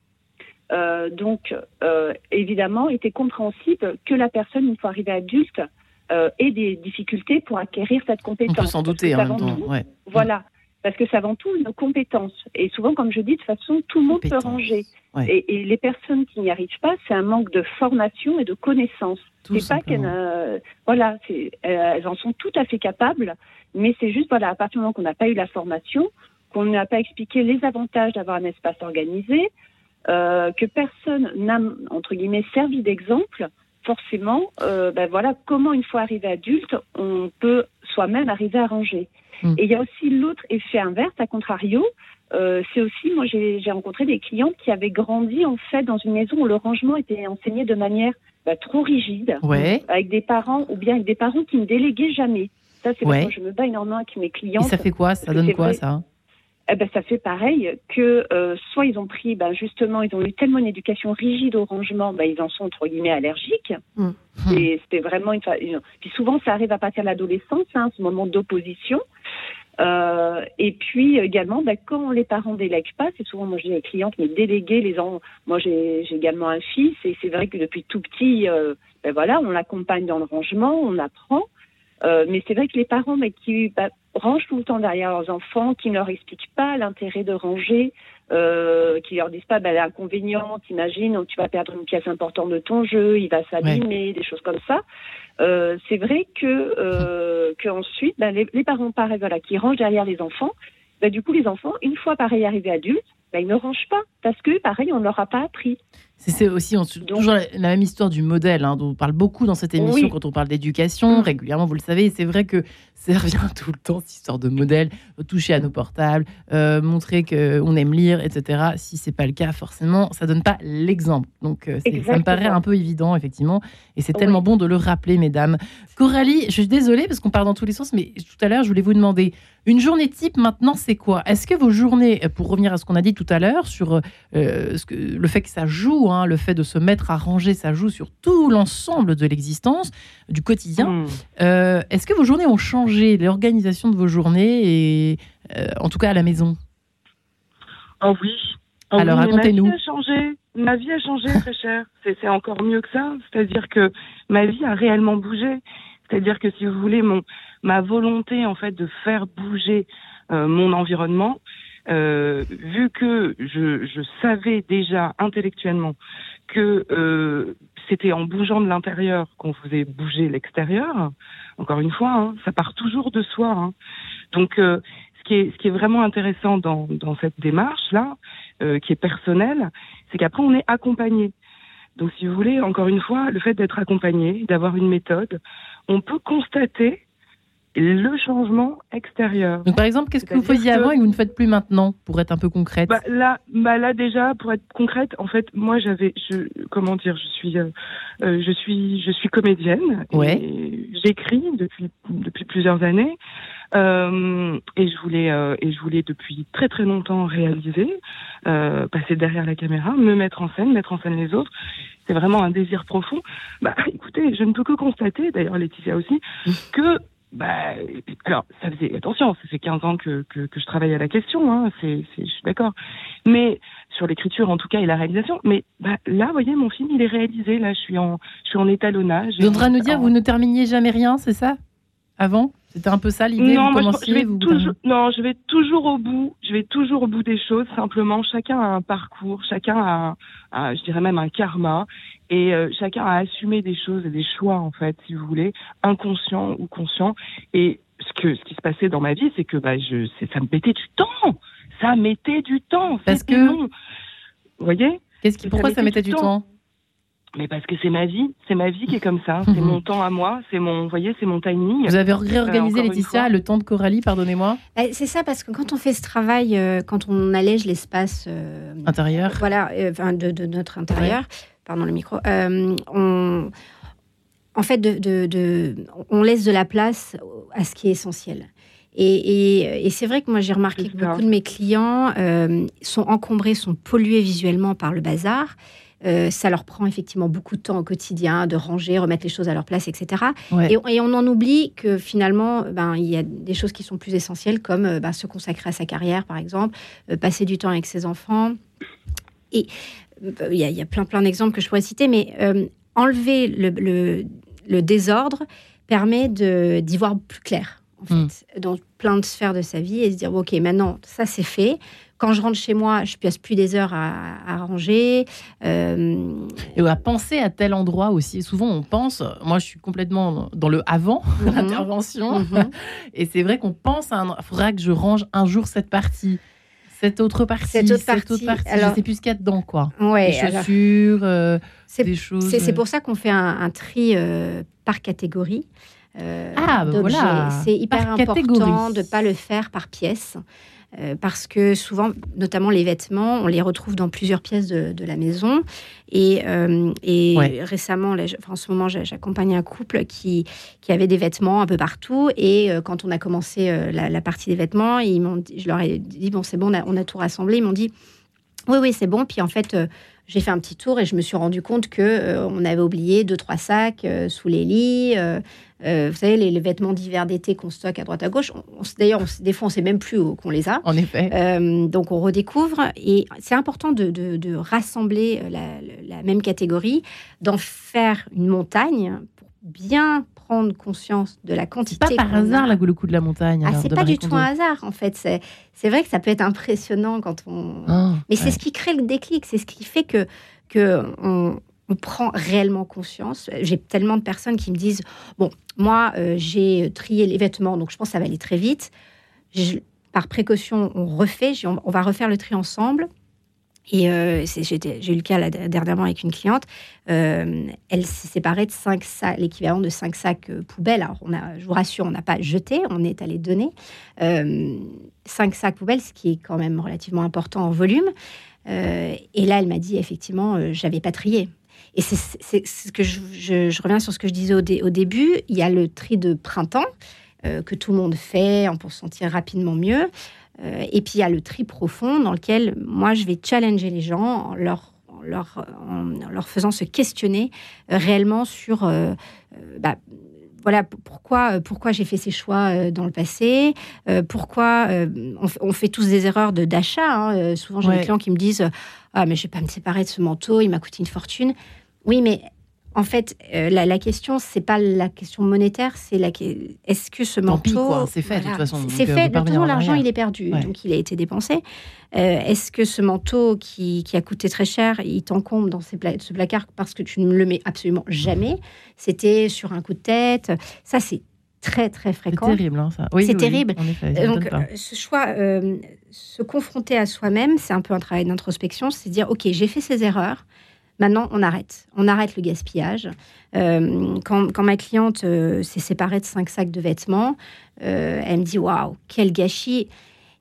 euh, donc euh, évidemment, était compréhensible que la personne, une fois arrivée adulte, euh, ait des difficultés pour acquérir cette compétence. On peut s'en douter en même temps. Tout, ouais. Voilà, parce que c'est avant tout une compétence. Et souvent, comme je dis, de toute façon, tout le monde peut ranger. Ouais. Et, et les personnes qui n'y arrivent pas, c'est un manque de formation et de connaissance. Tout c'est simplement. Pas qu'elles, euh, voilà, c'est, euh, elles en sont tout à fait capables, mais c'est juste voilà, à partir du moment qu'on n'a pas eu la formation, qu'on n'a pas expliqué les avantages d'avoir un espace organisé, euh, que personne n'a, entre guillemets, servi d'exemple, forcément, euh, ben voilà, comment une fois arrivé adulte, on peut soi-même arriver à ranger. Mmh. Et il y a aussi l'autre effet inverse, à contrario, euh, c'est aussi, moi j'ai, j'ai rencontré des clientes qui avaient grandi, en fait, dans une maison où le rangement était enseigné de manière ben, trop rigide, ouais. avec des parents, ou bien avec des parents qui ne déléguaient jamais. Ça, c'est ouais. parce que je me bats énormément avec mes clientes. Et ça fait quoi ? Ça donne quoi, vrai, ça ? Eh ben, ça fait pareil que euh, soit ils ont pris, ben, justement, ils ont eu tellement une éducation rigide au rangement, ben, ils en sont, entre guillemets, allergiques. Mmh. Et c'était vraiment une, une... Puis souvent, ça arrive à partir de l'adolescence, hein, ce moment d'opposition. Euh, et puis, également, ben, quand les parents ne délèguent pas, c'est souvent, moi, j'ai des clientes, mais déléguer les enfants... Moi, j'ai, j'ai également un fils, et c'est vrai que depuis tout petit, euh, ben, voilà, on l'accompagne dans le rangement, on apprend. Euh, mais c'est vrai que les parents, ben, qui... Ben, rangent tout le temps derrière leurs enfants, qui ne leur expliquent pas l'intérêt de ranger, euh, qui leur disent pas ben, l'inconvénient, t'imagines, donc tu vas perdre une pièce importante de ton jeu, il va s'abîmer, ouais. des choses comme ça. Euh, c'est vrai que euh, qu'ensuite, ben, les, les parents, pareil, voilà, qui rangent derrière les enfants, ben, du coup, les enfants, une fois pareil arrivés adultes, ben, ils ne rangent pas, parce que, pareil, on ne leur a pas appris. C'est, c'est aussi on, donc, toujours la, la même histoire du modèle, hein, dont on parle beaucoup dans cette émission oui. quand on parle d'éducation, régulièrement, vous le savez, et c'est vrai que ça revient tout le temps, cette histoire de modèle, toucher à nos portables, euh, montrer qu'on aime lire, et cetera. Si ce n'est pas le cas, forcément, ça ne donne pas l'exemple. Donc, c'est, ça me paraît un peu évident, effectivement, et c'est tellement oui. bon de le rappeler, mesdames. Coralie, je suis désolée, parce qu'on part dans tous les sens, mais tout à l'heure, je voulais vous demander, une journée type, maintenant, c'est quoi ? Est-ce que vos journées, pour revenir à ce qu'on a dit tout à l'heure, sur euh, ce que, le fait que ça joue, hein, le fait de se mettre à ranger, ça joue sur tout l'ensemble de l'existence, du quotidien. Mmh. Euh, est-ce que vos journées ont changé, l'organisation de vos journées, et, euh, en tout cas à la maison ? Oh oui. Oh Alors oui, racontez-nous. Ma vie a changé, ma vie a changé très cher. C'est, c'est encore mieux que ça. C'est-à-dire que ma vie a réellement bougé. C'est-à-dire que si vous voulez, mon, ma volonté en fait de faire bouger euh, mon environnement, euh, vu que je, je savais déjà intellectuellement que euh, c'était en bougeant de l'intérieur qu'on faisait bouger l'extérieur, encore une fois, hein, ça part toujours de soi. Hein. Donc, euh, ce, qui est, ce qui est vraiment intéressant dans, dans cette démarche-là, euh, qui est personnelle, c'est qu'après, on est accompagné. Donc, si vous voulez, encore une fois, le fait d'être accompagné, d'avoir une méthode, on peut constater le changement extérieur. Donc, par exemple, qu'est-ce C'est-à-dire que vous faisiez que... avant et que vous ne faites plus maintenant, pour être un peu concrète ? bah, là, bah, là, déjà, pour être concrète, en fait, moi, j'avais, je, comment dire, je suis, euh, je suis, je suis comédienne. Ouais. Et j'écris depuis depuis plusieurs années, euh, et je voulais, euh, et je voulais depuis très très longtemps réaliser, euh, passer derrière la caméra, me mettre en scène, mettre en scène les autres. C'est vraiment un désir profond. Bah, écoutez, je ne peux que constater, d'ailleurs, Laetitia aussi, que Bah, alors, ça faisait, attention, ça fait quinze ans que, que, que je travaille à la question, hein, c'est, c'est, je suis d'accord. Mais, sur l'écriture, en tout cas, et la réalisation, mais, bah, là, vous voyez, mon film, il est réalisé, là, je suis en, je suis en étalonnage. Vous voudrez nous dire, en... vous ne terminiez jamais rien, c'est ça? Avant? C'était un peu ça l'idée? Non, vous moi, je, je vais vous, toujours, non, je vais toujours au bout, je vais toujours au bout des choses, simplement, chacun a un parcours, chacun a, un, un, je dirais même un karma. Et euh, chacun a assumé des choses et des choix, en fait, si vous voulez, inconscients ou conscients. Et ce que ce qui se passait dans ma vie, c'est que bah, je, c'est, ça me mettait du temps. Ça mettait du temps. Parce que long. Vous voyez ? Qu'est-ce qui, pourquoi ça mettait, ça mettait du, du temps, temps Mais parce que c'est ma vie. C'est ma vie qui est comme ça. C'est mon temps à moi. C'est mon, vous voyez, c'est mon timing. Vous avez réorganisé, euh, Laetitia, le temps de Coralie, pardonnez-moi. C'est ça, parce que quand on fait ce travail, euh, quand on allège l'espace... Euh, intérieur. Voilà, euh, de, de notre intérieur... Ouais. Pardon le micro, euh, on, en fait, de, de, de, on laisse de la place à ce qui est essentiel. Et, et, et c'est vrai que moi, j'ai remarqué que beaucoup de mes clients euh, sont encombrés, sont pollués visuellement par le bazar. Euh, ça leur prend effectivement beaucoup de temps au quotidien de ranger, remettre les choses à leur place, et cetera. Ouais. Et, et on en oublie que finalement, ben, il y a des choses qui sont plus essentielles, comme ben, se consacrer à sa carrière, par exemple, euh, passer du temps avec ses enfants. Et... Il y a, il y a plein, plein d'exemples que je pourrais citer, mais euh, enlever le, le, le désordre permet de, d'y voir plus clair, en fait, mmh. dans plein de sphères de sa vie, et se dire, OK, maintenant, ça, c'est fait. Quand je rentre chez moi, je passe plus des heures à, à ranger. Euh... Et à penser à tel endroit aussi. Souvent, on pense... Moi, je suis complètement dans le avant, mmh. l'intervention. Mmh. Et c'est vrai qu'on pense à un... Il faudra que je range un jour cette partie. Cette autre partie, cette autre partie, cette autre partie. Alors, je ne sais plus ce qu'il y a dedans, quoi. Ouais, des chaussures, alors, euh, c'est, des choses... C'est, c'est pour ça qu'on fait un, un tri euh, par catégorie. Euh, ah, ben voilà. C'est hyper par important catégorie. De ne pas le faire par pièce. Euh, parce que souvent, notamment les vêtements, on les retrouve dans plusieurs pièces de, de la maison. Et, euh, et ouais. récemment, là, enfin, en ce moment, j'accompagne un couple qui, qui avait des vêtements un peu partout. Et euh, quand on a commencé euh, la, la partie des vêtements, ils m'ont dit, je leur ai dit, bon, c'est bon, on a, on a tout rassemblé. Ils m'ont dit, oui, oui, c'est bon. Puis en fait, euh, j'ai fait un petit tour et je me suis rendu compte qu'on euh, avait oublié deux, trois sacs euh, sous les lits. Euh, Euh, vous savez, les, les vêtements d'hiver, d'été qu'on stocke à droite à gauche, on, on, d'ailleurs, on, des fois, on ne sait même plus où, qu'on les a. En effet. Euh, donc, on redécouvre. Et c'est important de, de, de rassembler la, la même catégorie, d'en faire une montagne pour bien prendre conscience de la quantité. C'est pas par hasard, là, le coup de la montagne. Ah, ce n'est pas du tout un hasard, en fait. C'est, c'est vrai que ça peut être impressionnant quand on... Oh, Mais ouais. c'est ce qui crée le déclic. C'est ce qui fait que... que on, On prend réellement conscience. J'ai tellement de personnes qui me disent « Bon, moi, euh, j'ai trié les vêtements, donc je pense que ça va aller très vite. Je, par précaution, on refait, on, on va refaire le tri ensemble. » Et euh, c'est, j'ai, j'ai eu le cas là, dernièrement avec une cliente. Euh, elle s'est séparée de cinq sacs, l'équivalent de cinq sacs euh, poubelles. Alors, on a, je vous rassure, on n'a pas jeté, on est allé donner. Euh, cinq sacs poubelles, ce qui est quand même relativement important en volume. Euh, et là, elle m'a dit, effectivement, euh, je n'avais pas trié. Et c'est, c'est, c'est ce que je, je, je reviens sur ce que je disais au, dé, au début. Il y a le tri de printemps euh, que tout le monde fait pour se sentir rapidement mieux. Euh, et puis, il y a le tri profond dans lequel, moi, je vais challenger les gens en leur, en leur, en leur faisant se questionner euh, réellement sur... Euh, euh, bah, Voilà pourquoi, pourquoi j'ai fait ces choix dans le passé, euh, pourquoi euh, on, f- on fait tous des erreurs de, d'achat. Hein. Souvent, j'ai ouais. des clients qui me disent « Ah, mais je ne vais pas me séparer de ce manteau, il m'a coûté une fortune. » Oui, mais En fait, euh, la, la question, c'est pas la question monétaire, c'est la que... est-ce que ce manteau... Tant pis, quoi, c'est fait, voilà, de toute façon. C'est fait, de toute façon, l'argent, il est perdu, ouais. donc il a été dépensé. Euh, est-ce que ce manteau qui, qui a coûté très cher, il t'encombre dans ces pla... ce placard parce que tu ne le mets absolument jamais? C'était sur un coup de tête. Ça, c'est très, très fréquent. C'est terrible, hein, ça. Oui, c'est oui, terrible. En effet, donc, ce choix, euh, se confronter à soi-même, c'est un peu un travail d'introspection, c'est dire, OK, j'ai fait ces erreurs. Maintenant, on arrête. On arrête le gaspillage. Euh, quand, quand ma cliente euh, s'est séparée de cinq sacs de vêtements, euh, elle me dit « Waouh, quel gâchis !»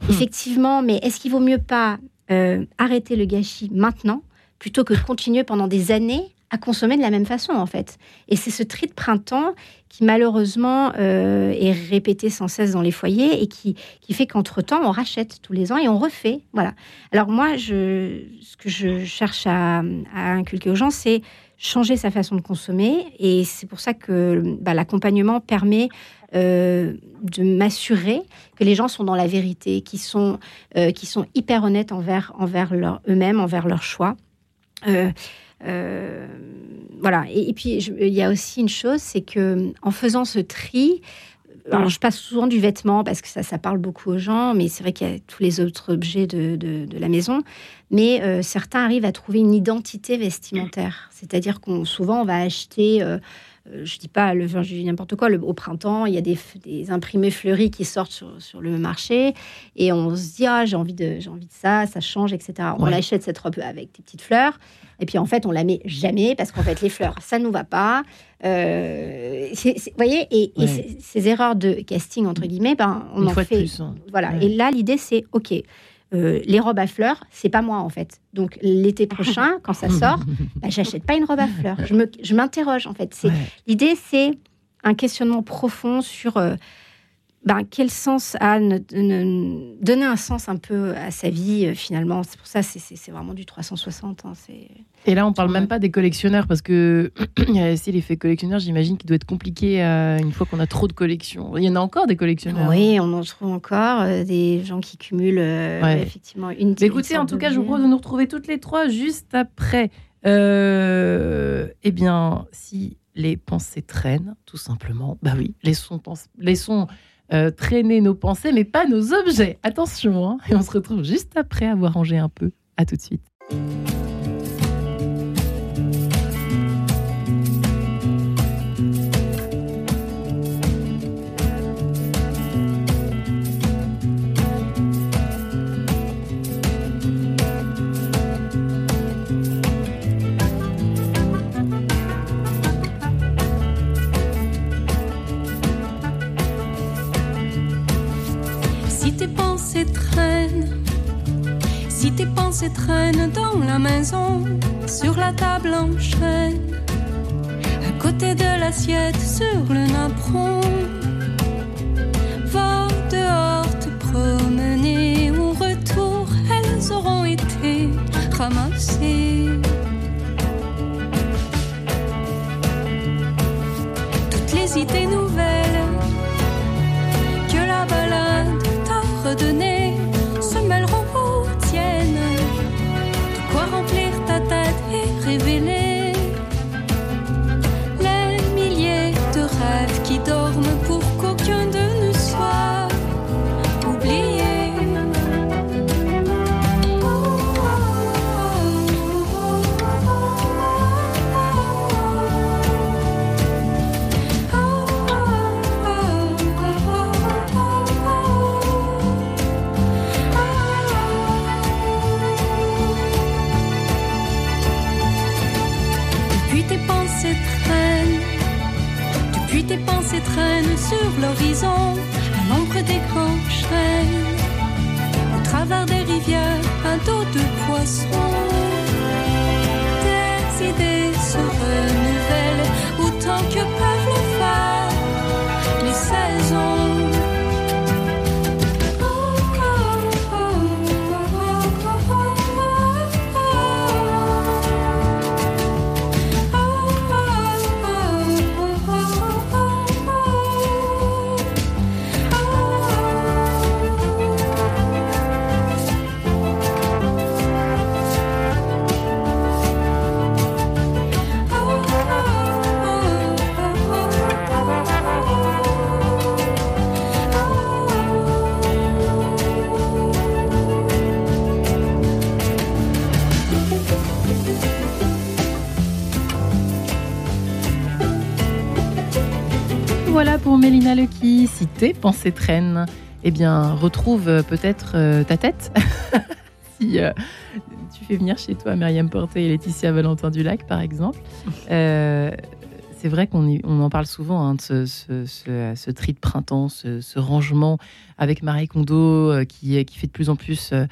mmh. Effectivement, mais est-ce qu'il vaut mieux pas euh, arrêter le gâchis maintenant plutôt que de continuer pendant des années à consommer de la même façon, en fait? Et c'est ce tri de printemps qui, malheureusement, euh, est répété sans cesse dans les foyers et qui, qui fait qu'entre-temps, on rachète tous les ans et on refait. Voilà. Alors moi, je, ce que je cherche à, à inculquer aux gens, c'est changer sa façon de consommer. Et c'est pour ça que bah, l'accompagnement permet euh, de m'assurer que les gens sont dans la vérité, qu'ils sont, euh, qu'ils sont hyper honnêtes envers, envers leur, eux-mêmes, envers leurs choix. Euh, Euh, voilà. Et, et puis, je, il y a aussi une chose, c'est qu'en faisant ce tri, alors je passe souvent du vêtement parce que ça, ça parle beaucoup aux gens, mais c'est vrai qu'il y a tous les autres objets de, de, de la maison. Mais euh, certains arrivent à trouver une identité vestimentaire. C'est-à-dire qu'on souvent, on va acheter... Euh, je ne dis pas, le, je dis n'importe quoi, le, au printemps, il y a des, des imprimés fleuris qui sortent sur, sur le marché et on se dit, ah, j'ai envie de, j'ai envie de ça, ça change, et cetera. On ouais. achète cette robe avec des petites fleurs et puis en fait, on ne la met jamais parce qu'en fait, les fleurs, ça ne nous va pas. Euh, c'est, c'est, vous voyez, et, ouais. et ces erreurs de casting, entre guillemets, ben, on Une en fait... Plus, hein. Voilà, ouais. Et là, l'idée, c'est, OK... Euh, les robes à fleurs, c'est pas moi en fait. Donc l'été prochain, quand ça sort, bah, j'achète pas une robe à fleurs. Je, me, je m'interroge en fait. C'est, ouais. L'idée, c'est un questionnement profond sur euh, ben, quel sens a ne, ne, donner un sens un peu à sa vie euh, finalement. C'est pour ça, c'est, c'est, c'est vraiment du trois cent soixante. Hein, c'est... Et là, on parle même pas des collectionneurs parce que il y a aussi l'effet collectionneur, j'imagine, qui doit être compliqué euh, une fois qu'on a trop de collections. Il y en a encore des collectionneurs. Oui, on en trouve encore euh, des gens qui cumulent euh, ouais. effectivement une. Mais écoutez, une en tout cas, je vous propose de nous retrouver toutes les trois juste après. Euh, eh bien, si les pensées traînent, tout simplement, bah oui, laissons, laissons euh, traîner nos pensées, mais pas nos objets. Attention, hein. Et on se retrouve juste après avoir rangé un peu. À tout de suite. Traîne dans la maison, sur la table en chêne, à côté de l'assiette, sur le napperon. Va dehors te promener, au retour, elles auront été ramassées. Toutes les idées nouvelles que la balade t'a redonnées se mêleront. Révéler les milliers de rêves qui dorment pour qu'aucun de nous soit oublié. Tes pensées traînent sur l'horizon, à l'ombre des grands chênes, au travers des rivières, un dos de poisson. Tes idées se renouvellent autant que peuvent le faire les saisons. Voilà pour Mélina Lecky. Si tes pensées traînent, eh bien, retrouve peut-être euh, ta tête. si euh, tu fais venir chez toi Myriam Portais et Laetitia Valentin-Dulac, par exemple. Euh, c'est vrai qu'on y, on en parle souvent, hein, de ce, ce, ce, ce tri de printemps, ce, ce rangement avec Marie Kondo euh, qui, qui fait de plus en plus... Euh,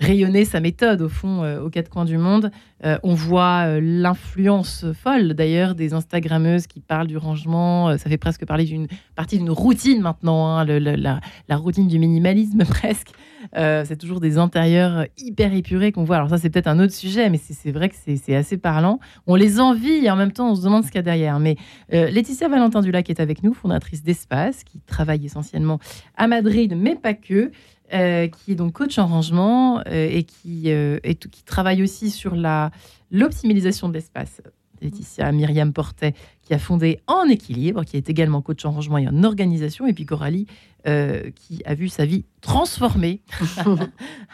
rayonner sa méthode, au fond, euh, aux quatre coins du monde. Euh, on voit euh, l'influence folle, d'ailleurs, des Instagrammeuses qui parlent du rangement. Euh, ça fait presque parler d'une partie d'une routine, maintenant, hein, le, le, la, la routine du minimalisme, presque. Euh, c'est toujours des intérieurs hyper épurés qu'on voit. Alors ça, c'est peut-être un autre sujet, mais c'est, c'est vrai que c'est, c'est assez parlant. On les envie et en même temps, on se demande ce qu'il y a derrière. Mais euh, Laetitia Valentin-Dulac est avec nous, fondatrice d'Espace, qui travaille essentiellement à Madrid, mais pas que. Euh, qui est donc coach en rangement euh, et, qui, euh, et tout, qui travaille aussi sur la, l'optimisation de l'espace. Laetitia, Myriam Portais, qui a fondé En Équilibre, qui est également coach en rangement et en organisation. Et puis Coralie, euh, qui a vu sa vie transformée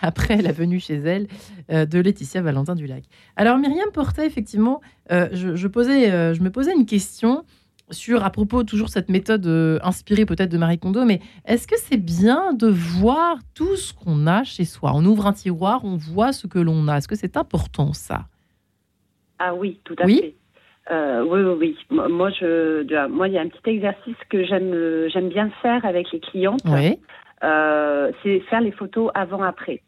après la venue chez elle euh, de Laetitia Valentin-Dulac. Alors Myriam Portais, effectivement, euh, je, je, posais, euh, je me posais une question... sur, à propos, toujours cette méthode euh, inspirée peut-être de Marie Kondo, mais est-ce que c'est bien de voir tout ce qu'on a chez soi ? On ouvre un tiroir, on voit ce que l'on a. Est-ce que c'est important, ça ? Ah oui, tout à oui fait. Euh, oui, oui, oui. Moi, je, moi, il y a un petit exercice que j'aime, j'aime bien faire avec les clientes. Oui. Euh, c'est faire les photos avant-après.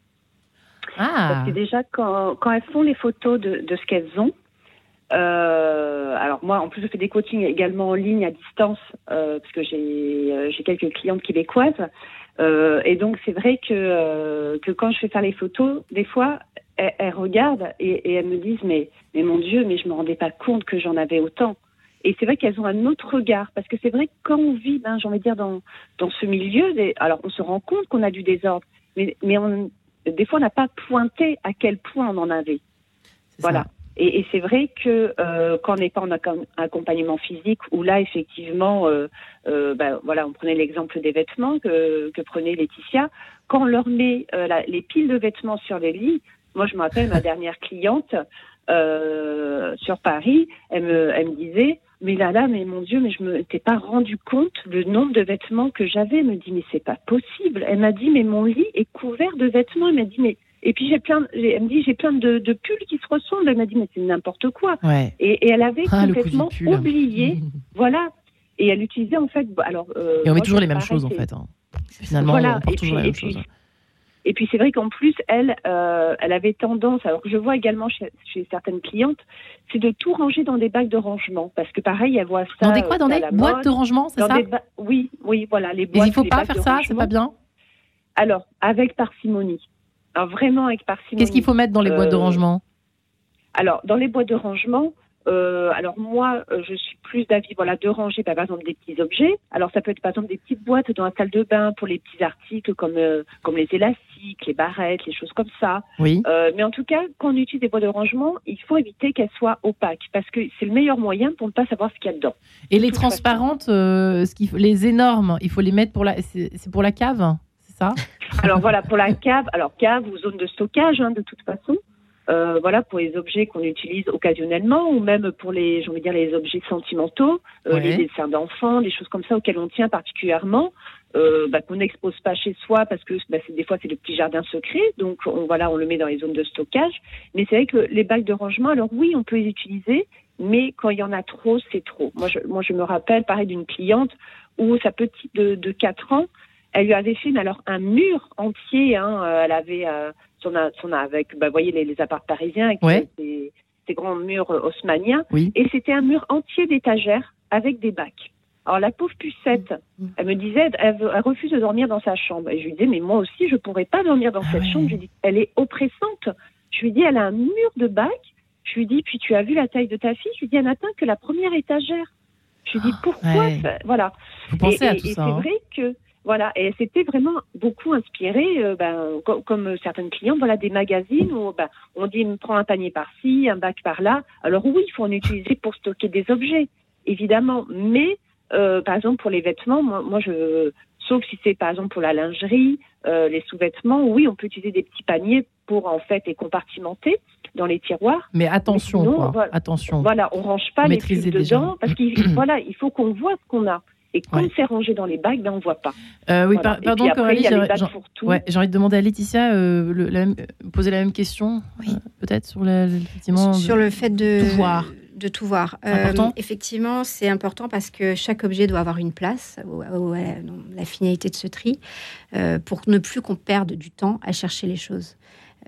Ah. Parce que déjà, quand, quand elles font les photos de, de ce qu'elles ont, Euh, alors moi, en plus, je fais des coachings également en ligne, à distance, euh, parce que j'ai, euh, j'ai quelques clientes québécoises. Euh, et donc, c'est vrai que, euh, que quand je fais faire les photos, des fois, elles, elles regardent et, et elles me disent mais, « Mais mon Dieu, mais je me rendais pas compte que j'en avais autant ». Et c'est vrai qu'elles ont un autre regard, parce que c'est vrai que quand on vit, ben, j'ai envie de dire, dans, dans ce milieu, des, alors on se rend compte qu'on a du désordre, mais, mais on, des fois, on n'a pas pointé à quel point on en avait. C'est voilà. Ça. Et, et c'est vrai que euh, quand on n'est pas en accompagnement physique, où là effectivement, euh, euh, ben, voilà, on prenait l'exemple des vêtements que, que prenait Laetitia. Quand on leur met euh, la, les piles de vêtements sur les lits, moi je me rappelle ma dernière cliente euh, sur Paris, elle me, elle me disait, mais là là, mais mon Dieu, mais je me t'ai pas rendu compte le nombre de vêtements que j'avais. Elle me dit mais c'est pas possible. Elle m'a dit mais mon lit est couvert de vêtements. Elle m'a dit mais Et puis, j'ai plein, j'ai, elle me dit, j'ai plein de, de pulls qui se ressemblent. Elle m'a dit, mais c'est n'importe quoi. Ouais. Et, et elle avait ah, complètement oublié. Voilà. Et elle utilisait, en fait... Alors, euh, et on moi, met toujours les mêmes choses, en fait. Hein. Finalement, voilà. on met toujours puis, les mêmes choses. Puis, et puis, c'est vrai qu'en plus, elle, euh, elle avait tendance... Alors, que je vois également chez, chez certaines clientes, c'est de tout ranger dans des bacs de rangement. Parce que, pareil, elle voit ça... Dans des quoi Dans des boîtes mode, de rangement, c'est ça ba... Oui, oui, voilà. Les boîtes, mais il ne faut pas faire ça, rangement. C'est pas bien. Alors, avec parcimonie. Alors vraiment avec parcimonie. Qu'est-ce qu'il faut mettre dans les euh, boîtes de rangement ? Alors, dans les boîtes de rangement, euh, alors moi, euh, je suis plus d'avis voilà, de ranger bah, par exemple des petits objets. Alors, ça peut être par exemple des petites boîtes dans la salle de bain pour les petits articles comme, euh, comme les élastiques, les barrettes, les choses comme ça. Oui. Euh, mais en tout cas, quand on utilise des boîtes de rangement, il faut éviter qu'elles soient opaques parce que c'est le meilleur moyen pour ne pas savoir ce qu'il y a dedans. Et les tout transparentes, euh, ce qu'il faut, les énormes, il faut les mettre pour la, c'est, c'est pour la cave ? Ça. Alors voilà, pour la cave, alors cave ou zone de stockage, hein, de toute façon, euh, voilà, pour les objets qu'on utilise occasionnellement ou même pour les, j'ai envie de dire, les objets sentimentaux, euh, ouais. les dessins d'enfants, des choses comme ça auxquelles on tient particulièrement, euh, bah, qu'on n'expose pas chez soi parce que bah, c'est, des fois c'est le petit jardin secret, donc on, voilà, on le met dans les zones de stockage. Mais c'est vrai que les bacs de rangement, alors oui, on peut les utiliser, mais quand il y en a trop, c'est trop. Moi je, moi, je me rappelle, pareil, d'une cliente où sa petite de, de quatre ans, elle lui avait fait mais alors un mur entier. Hein, elle avait euh, son, son avec, bah, voyez les, les apparts parisiens avec ouais. ces, ces grands murs haussmanniens. Oui. Et c'était un mur entier d'étagères avec des bacs. Alors la pauvre pucette, elle me disait, elle, elle refuse de dormir dans sa chambre. Et je lui disais, mais moi aussi je pourrais pas dormir dans ah cette ouais. chambre. Je lui dis, elle est oppressante. Je lui dis, elle a un mur de bacs. Je lui dis, puis tu as vu la taille de ta fille. Je lui dis, elle n'atteint que la première étagère. Je lui dis, pourquoi ouais. ça, voilà. Vous pensez et, à tout et, ça. Et c'est hein. vrai que voilà, et c'était vraiment beaucoup inspiré, euh, ben, co- comme certaines clientes, voilà, des magazines où ben, on dit « prends un panier par-ci, un bac par-là ». Alors oui, il faut en utiliser pour stocker des objets, évidemment. Mais, euh, par exemple, pour les vêtements, moi, moi je, sauf si c'est par exemple pour la lingerie, euh, les sous-vêtements, oui, on peut utiliser des petits paniers pour en fait les compartimenter dans les tiroirs. Mais attention, mais sinon, quoi. Voilà, attention. Voilà, on range pas les trucs dedans, parce qu'il voilà, il faut qu'on voit ce qu'on a. Et quand ouais. c'est rangé dans les bacs, ben on ne voit pas. Euh, oui, voilà. par, pardon, après, Coralie, j'ai, j'ai, ouais, j'ai envie de demander à Laetitia, euh, le, la même, poser la même question, oui. euh, peut-être, sur, la, effectivement, sur le fait de tout voir. De tout voir. Euh, effectivement, c'est important parce que chaque objet doit avoir une place ou, ou, euh, dans la finalité de ce tri, euh, pour ne plus qu'on perde du temps à chercher les choses.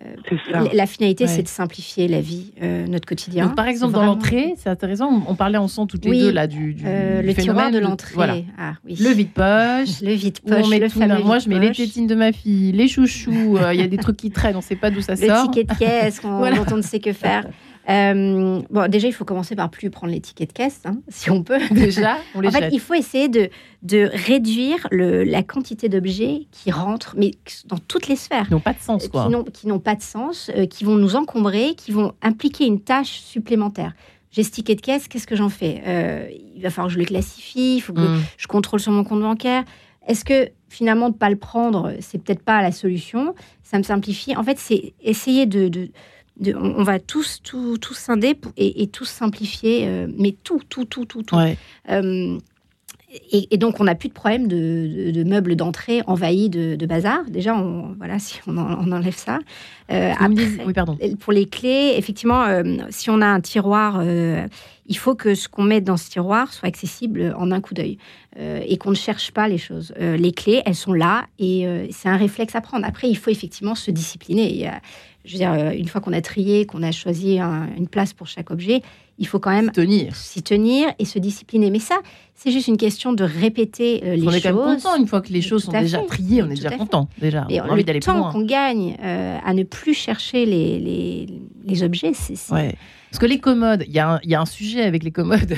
Euh, la finalité, ouais. c'est de simplifier la vie, euh, notre quotidien. Donc, par exemple, vraiment... dans l'entrée, c'est intéressant. On, on parlait ensemble toutes les oui. deux là du, du, euh, du le tiroir de l'entrée. Voilà. Ah, oui. Le vide-poche, le vide-poche. Le fameux moi, je mets les tétines de ma fille, les chouchous. Il euh, y a des trucs qui traînent. On ne sait pas d'où ça le sort. Le ticket de caisse, on, voilà. dont on ne sait que faire. Euh, bon, déjà, il faut commencer par plus prendre les tickets de caisse, hein, si on peut. Déjà, on les jette. En fait, il faut essayer de, de réduire le, la quantité d'objets qui rentrent, mais dans toutes les sphères. Qui n'ont pas de sens, quoi. Qui n'ont, qui n'ont pas de sens, euh, qui vont nous encombrer, qui vont impliquer une tâche supplémentaire. J'ai ce ticket de caisse, qu'est-ce que j'en fais ? euh, Il va falloir que je le classifie, il faut que mmh. je contrôle sur mon compte bancaire. Est-ce que, finalement, de ne pas le prendre, c'est peut-être pas la solution ? Ça me simplifie. En fait, c'est essayer de... de De, on va tous, tous, tous scinder pour, et, et tous simplifier, euh, mais tout, tout, tout, tout, tout. Ouais. Euh, et, et donc, on n'a plus de problème de, de, de meubles d'entrée envahis de, de bazar. Déjà, on, voilà, si on, en, on enlève ça. Euh, après, oui, pardon. Pour les clés, effectivement, euh, si on a un tiroir, euh, il faut que ce qu'on met dans ce tiroir soit accessible en un coup d'œil euh, et qu'on ne cherche pas les choses. Euh, les clés, elles sont là et euh, c'est un réflexe à prendre. Après, il faut effectivement se discipliner. Il y a, Je veux dire, une fois qu'on a trié, qu'on a choisi un, une place pour chaque objet, il faut quand même s'y tenir. s'y tenir et se discipliner. Mais ça, c'est juste une question de répéter euh, les choses. On est quand même content une fois que les choses sont déjà triées, on est déjà content. Déjà, on a envie d'aller plus loin. Le temps qu'on gagne euh, à ne plus chercher les, les, les objets, c'est... c'est... Ouais. Parce que les commodes, il y, y a un sujet avec les commodes...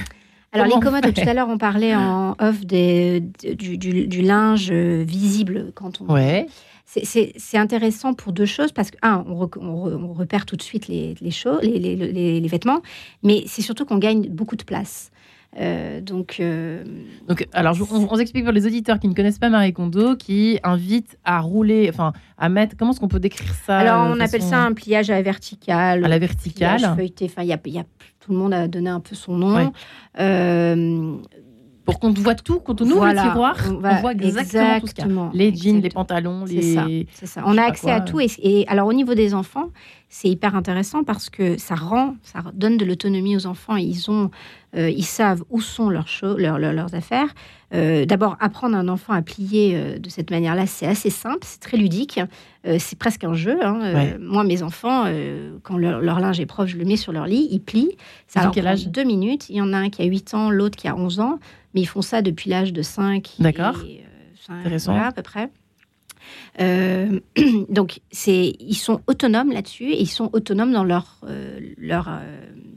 Alors, Comment les commodes, tout à l'heure, on parlait en off des, du, du, du linge visible quand on... Ouais. C'est, c'est, c'est intéressant pour deux choses, parce que, un, on, re, on, re, on repère tout de suite les, les, shows, les, les, les, les vêtements, mais c'est surtout qu'on gagne beaucoup de place. Euh, donc, euh... donc, alors, on, on explique pour les auditeurs qui ne connaissent pas Marie Kondo, qui invite à rouler, enfin, à mettre. Comment est-ce qu'on peut décrire ça ? Alors, on façon... appelle ça un pliage à la verticale. À la verticale. Pliage feuilleté. Enfin, il y a, y a tout le monde a donné un peu son nom. Ouais. Euh... Pour qu'on voit tout, quand on ouvre voilà, le tiroir, on, va, on voit exactement, exactement tout ce qu'il y a. Les jeans, exactement. Les pantalons, les... C'est ça, c'est ça. On a accès à tout. Et, et alors, au niveau des enfants, c'est hyper intéressant parce que ça rend, ça donne de l'autonomie aux enfants. Ils ont, euh, ils savent où sont leurs, shows, leurs, leurs, leurs affaires. Euh, d'abord, apprendre un enfant à plier euh, de cette manière-là, c'est assez simple, c'est très ludique. Euh, c'est presque un jeu. Hein. Euh, ouais. Moi, mes enfants, euh, quand leur, leur linge est propre, je le mets sur leur lit, ils plient. Ça leur prend deux minutes. Il y en a un qui a huit ans, l'autre qui a onze ans. Mais ils font ça depuis l'âge de cinq. D'accord. Et, euh, cinq, intéressant. Voilà, à peu près. Euh, donc, c'est, ils sont autonomes là-dessus et ils sont autonomes dans leur, euh, leur euh,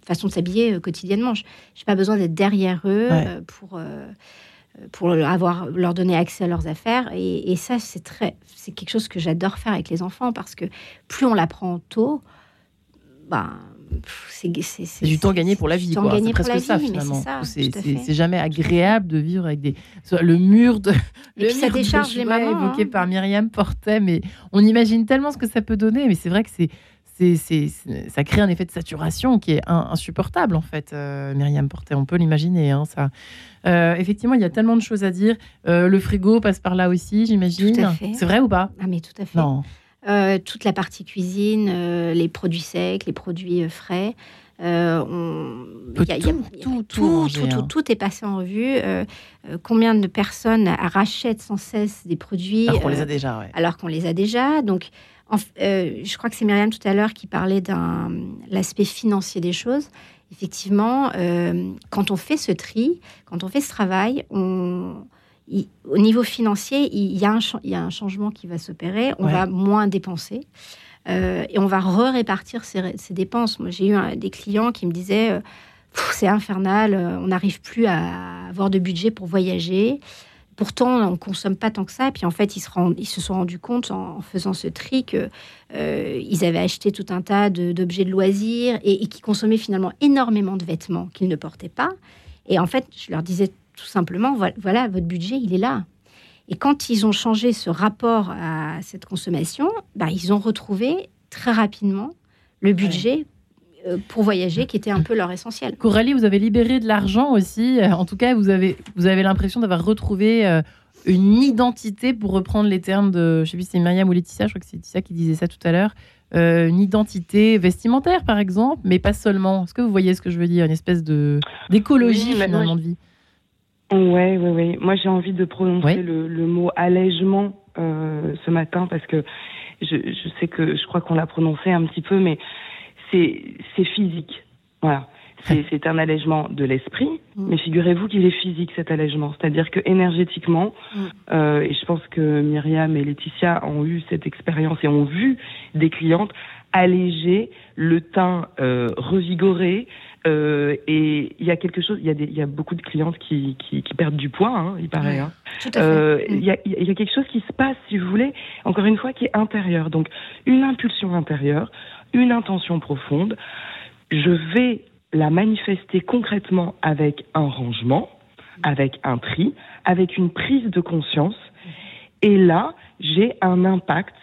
façon de s'habiller euh, quotidiennement. Je n'ai pas besoin d'être derrière eux ouais. euh, pour, euh, pour avoir, leur donner accès à leurs affaires. Et, et ça, c'est, très, c'est quelque chose que j'adore faire avec les enfants parce que plus on l'apprend tôt, ben... C'est, c'est, c'est du temps gagné pour la vie, quoi. C'est presque ça, finalement. C'est, c'est, c'est jamais agréable de vivre avec des... le mur de... Et puis ça décharge les mamans, évoqué par Myriam Portais, mais on imagine tellement ce que ça peut donner, mais c'est vrai que c'est, c'est, c'est, c'est, ça crée un effet de saturation qui est insupportable, en fait, euh, Myriam Portais, on peut l'imaginer, hein, ça... Euh, effectivement, il y a tellement de choses à dire. Euh, le frigo passe par là aussi, j'imagine. Tout à fait. C'est vrai ou pas ? Ah, mais tout à fait. Non. Euh, toute la partie cuisine, euh, les produits secs, les produits euh, frais. Euh, on... y a, tout, y a, tout, tout, manger, tout, hein. tout, tout est passé en revue. Euh, euh, combien de personnes rachètent sans cesse des produits alors qu'on euh, les a déjà. Ouais. Alors qu'on les a déjà. Donc, en, euh, je crois que c'est Myriam tout à l'heure qui parlait d'un l'aspect financier des choses. Effectivement, euh, quand on fait ce tri, quand on fait ce travail, on Il, au niveau financier, il y, a un, il y a un changement qui va s'opérer. On ouais. va moins dépenser euh, et on va re-répartir ces, ces dépenses. Moi, j'ai eu un, des clients qui me disaient euh, « C'est infernal, euh, on n'arrive plus à avoir de budget pour voyager. Pourtant, on ne consomme pas tant que ça. » Et puis, en fait, ils se, rend, ils se sont rendus compte en, en faisant ce tri qu'ils euh, avaient acheté tout un tas de, d'objets de loisirs et, et qui consommaient finalement énormément de vêtements qu'ils ne portaient pas. Et en fait, je leur disais tout simplement, voilà, votre budget, il est là. Et quand ils ont changé ce rapport à cette consommation, bah, ils ont retrouvé très rapidement le budget ouais. pour voyager, qui était un peu leur essentiel. Coralie, vous avez libéré de l'argent aussi. En tout cas, vous avez, vous avez l'impression d'avoir retrouvé une identité, pour reprendre les termes de... Je ne sais plus si c'est Myriam ou Laetitia, je crois que c'est Laetitia qui disait ça tout à l'heure. Euh, une identité vestimentaire, par exemple, mais pas seulement. Est-ce que vous voyez ce que je veux dire ? Une espèce de, d'écologie, oui, finalement, de vie. Oui, oui, oui. Moi, j'ai envie de prononcer ouais. le, le mot allègement euh, ce matin, parce que je, je sais que je crois qu'on l'a prononcé un petit peu, mais c'est, c'est physique. Voilà. C'est, c'est un allègement de l'esprit, mmh. mais figurez-vous qu'il est physique, cet allègement. C'est-à-dire que énergétiquement, mmh. euh, et je pense que Myriam et Laetitia ont eu cette expérience et ont vu des clientes alléger, le teint euh, revigoré, euh, et il y a quelque chose, il y a des, il y a beaucoup de clientes qui qui, qui perdent du poids, hein, il paraît. Hein. Tout à fait. Euh, mmh. Il y a, il y a quelque chose qui se passe, si vous voulez, encore une fois, qui est intérieur. Donc une impulsion intérieure, une intention profonde. Je vais la manifester concrètement avec un rangement, avec un tri, avec une prise de conscience. Et là, j'ai un impact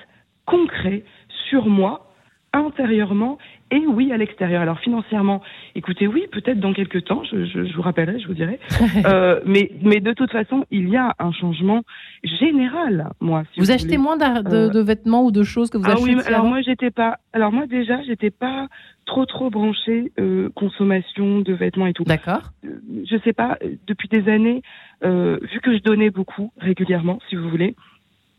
concret sur moi, intérieurement et oui, à l'extérieur. Alors financièrement, écoutez, oui, peut-être dans quelques temps, je, je, je vous rappellerai, je vous dirai. euh, mais, mais de toute façon, il y a un changement général, moi. Si vous, vous achetez voulez. moins de, de, de vêtements ou de choses que vous ah achetez oui, alors moi, j'étais pas, alors moi, déjà, j'étais pas trop, trop branchée euh, consommation de vêtements et tout. D'accord. Euh, je sais pas, depuis des années, euh, vu que je donnais beaucoup, régulièrement, si vous voulez,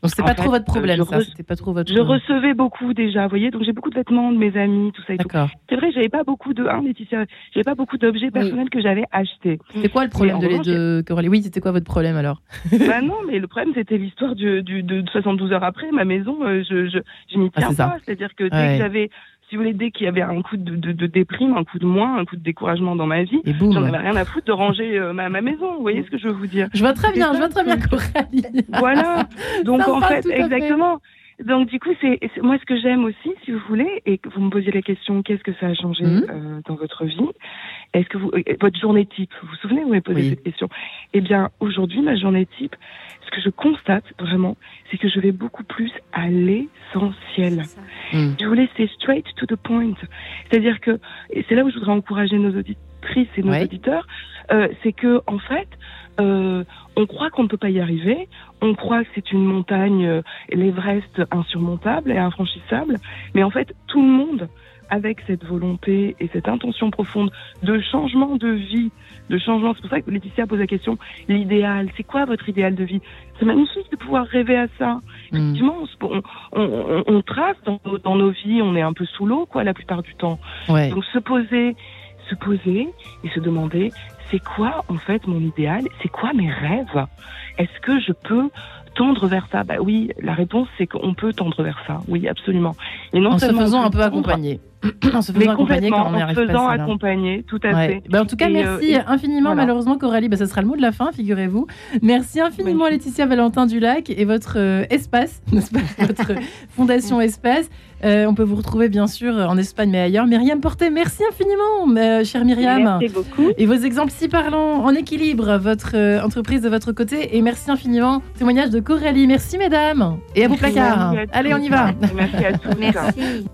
Donc, c'était pas, fait, trop votre problème, ça. Re- c'était pas trop votre je problème. Je recevais beaucoup déjà, vous voyez. Donc, j'ai beaucoup de vêtements de mes amis, tout ça et D'accord. tout. C'est vrai, j'avais pas beaucoup de. Hein, Laetitia, j'avais pas beaucoup d'objets oui. personnels que j'avais achetés. C'était quoi le problème de les deux, Coralie ? Oui, c'était quoi votre problème alors ? Bah non, mais le problème, c'était l'histoire du, du, de soixante-douze heures après, ma maison, je, je, je n'y tiens ah, c'est pas. Ça. C'est-à-dire que dès ouais. que j'avais. Si vous voulez, dès qu'il y avait un coup de, de, de déprime, un coup de moins, un coup de découragement dans ma vie, boum, j'en avais rien à foutre de ranger euh, ma, ma maison. Vous voyez ce que je veux vous dire ? Je vois très bien, ça, je vois très bien, Coralie. Voilà. Donc, en fait, exactement. Fait. Donc, du coup, c'est, c'est moi ce que j'aime aussi, si vous voulez, et que vous me posiez la question, qu'est-ce que ça a changé mmh. euh, dans votre vie ? Est-ce que vous, votre journée type, vous vous souvenez, vous m'avez posé oui. cette question ? Eh bien, aujourd'hui, ma journée type, ce que je constate vraiment, c'est que je vais beaucoup plus à l'essentiel. Mm. Je voulais c'est straight to the point. C'est-à-dire que, et c'est là où je voudrais encourager nos auditrices et nos ouais. auditeurs, euh, c'est que, en fait, euh, on croit qu'on ne peut pas y arriver, on croit que c'est une montagne, euh, l'Everest insurmontable et infranchissable, mais en fait, tout le monde, avec cette volonté et cette intention profonde de changement de vie, de changement. C'est pour ça que Laetitia pose la question, l'idéal, c'est quoi votre idéal de vie ? C'est magnifique de pouvoir rêver à ça. Mmh. Effectivement, on, on, on, on trace dans, dans nos vies, on est un peu sous l'eau, quoi, la plupart du temps. Ouais. Donc se poser, se poser et se demander, c'est quoi, en fait, mon idéal ? C'est quoi mes rêves ? Est-ce que je peux tendre vers ça ? Bah oui, la réponse, c'est qu'on peut tendre vers ça. Oui, absolument. Et non en seulement se faisant un peu accompagner. En se faisant accompagner quand on n'y arrive pas. En se faisant accompagner, tout à ouais. fait. Bah en tout cas, et merci euh, infiniment, voilà. malheureusement, Coralie. Bah, ça sera le mot de la fin, figurez-vous. Merci infiniment, oui. Laetitia Valentin-Dulac et votre euh, espace, n'est-ce pas, votre fondation Espace. Euh, on peut vous retrouver, bien sûr, en Espagne, mais ailleurs. Myriam Portais, merci infiniment, euh, chère Myriam. Merci beaucoup. Et vos exemples si parlants, En Équilibre, votre euh, entreprise de votre côté. Et merci infiniment, témoignage de Coralie. Merci, mesdames. Et à vos placards. Allez, on y va. Merci à tous. Merci.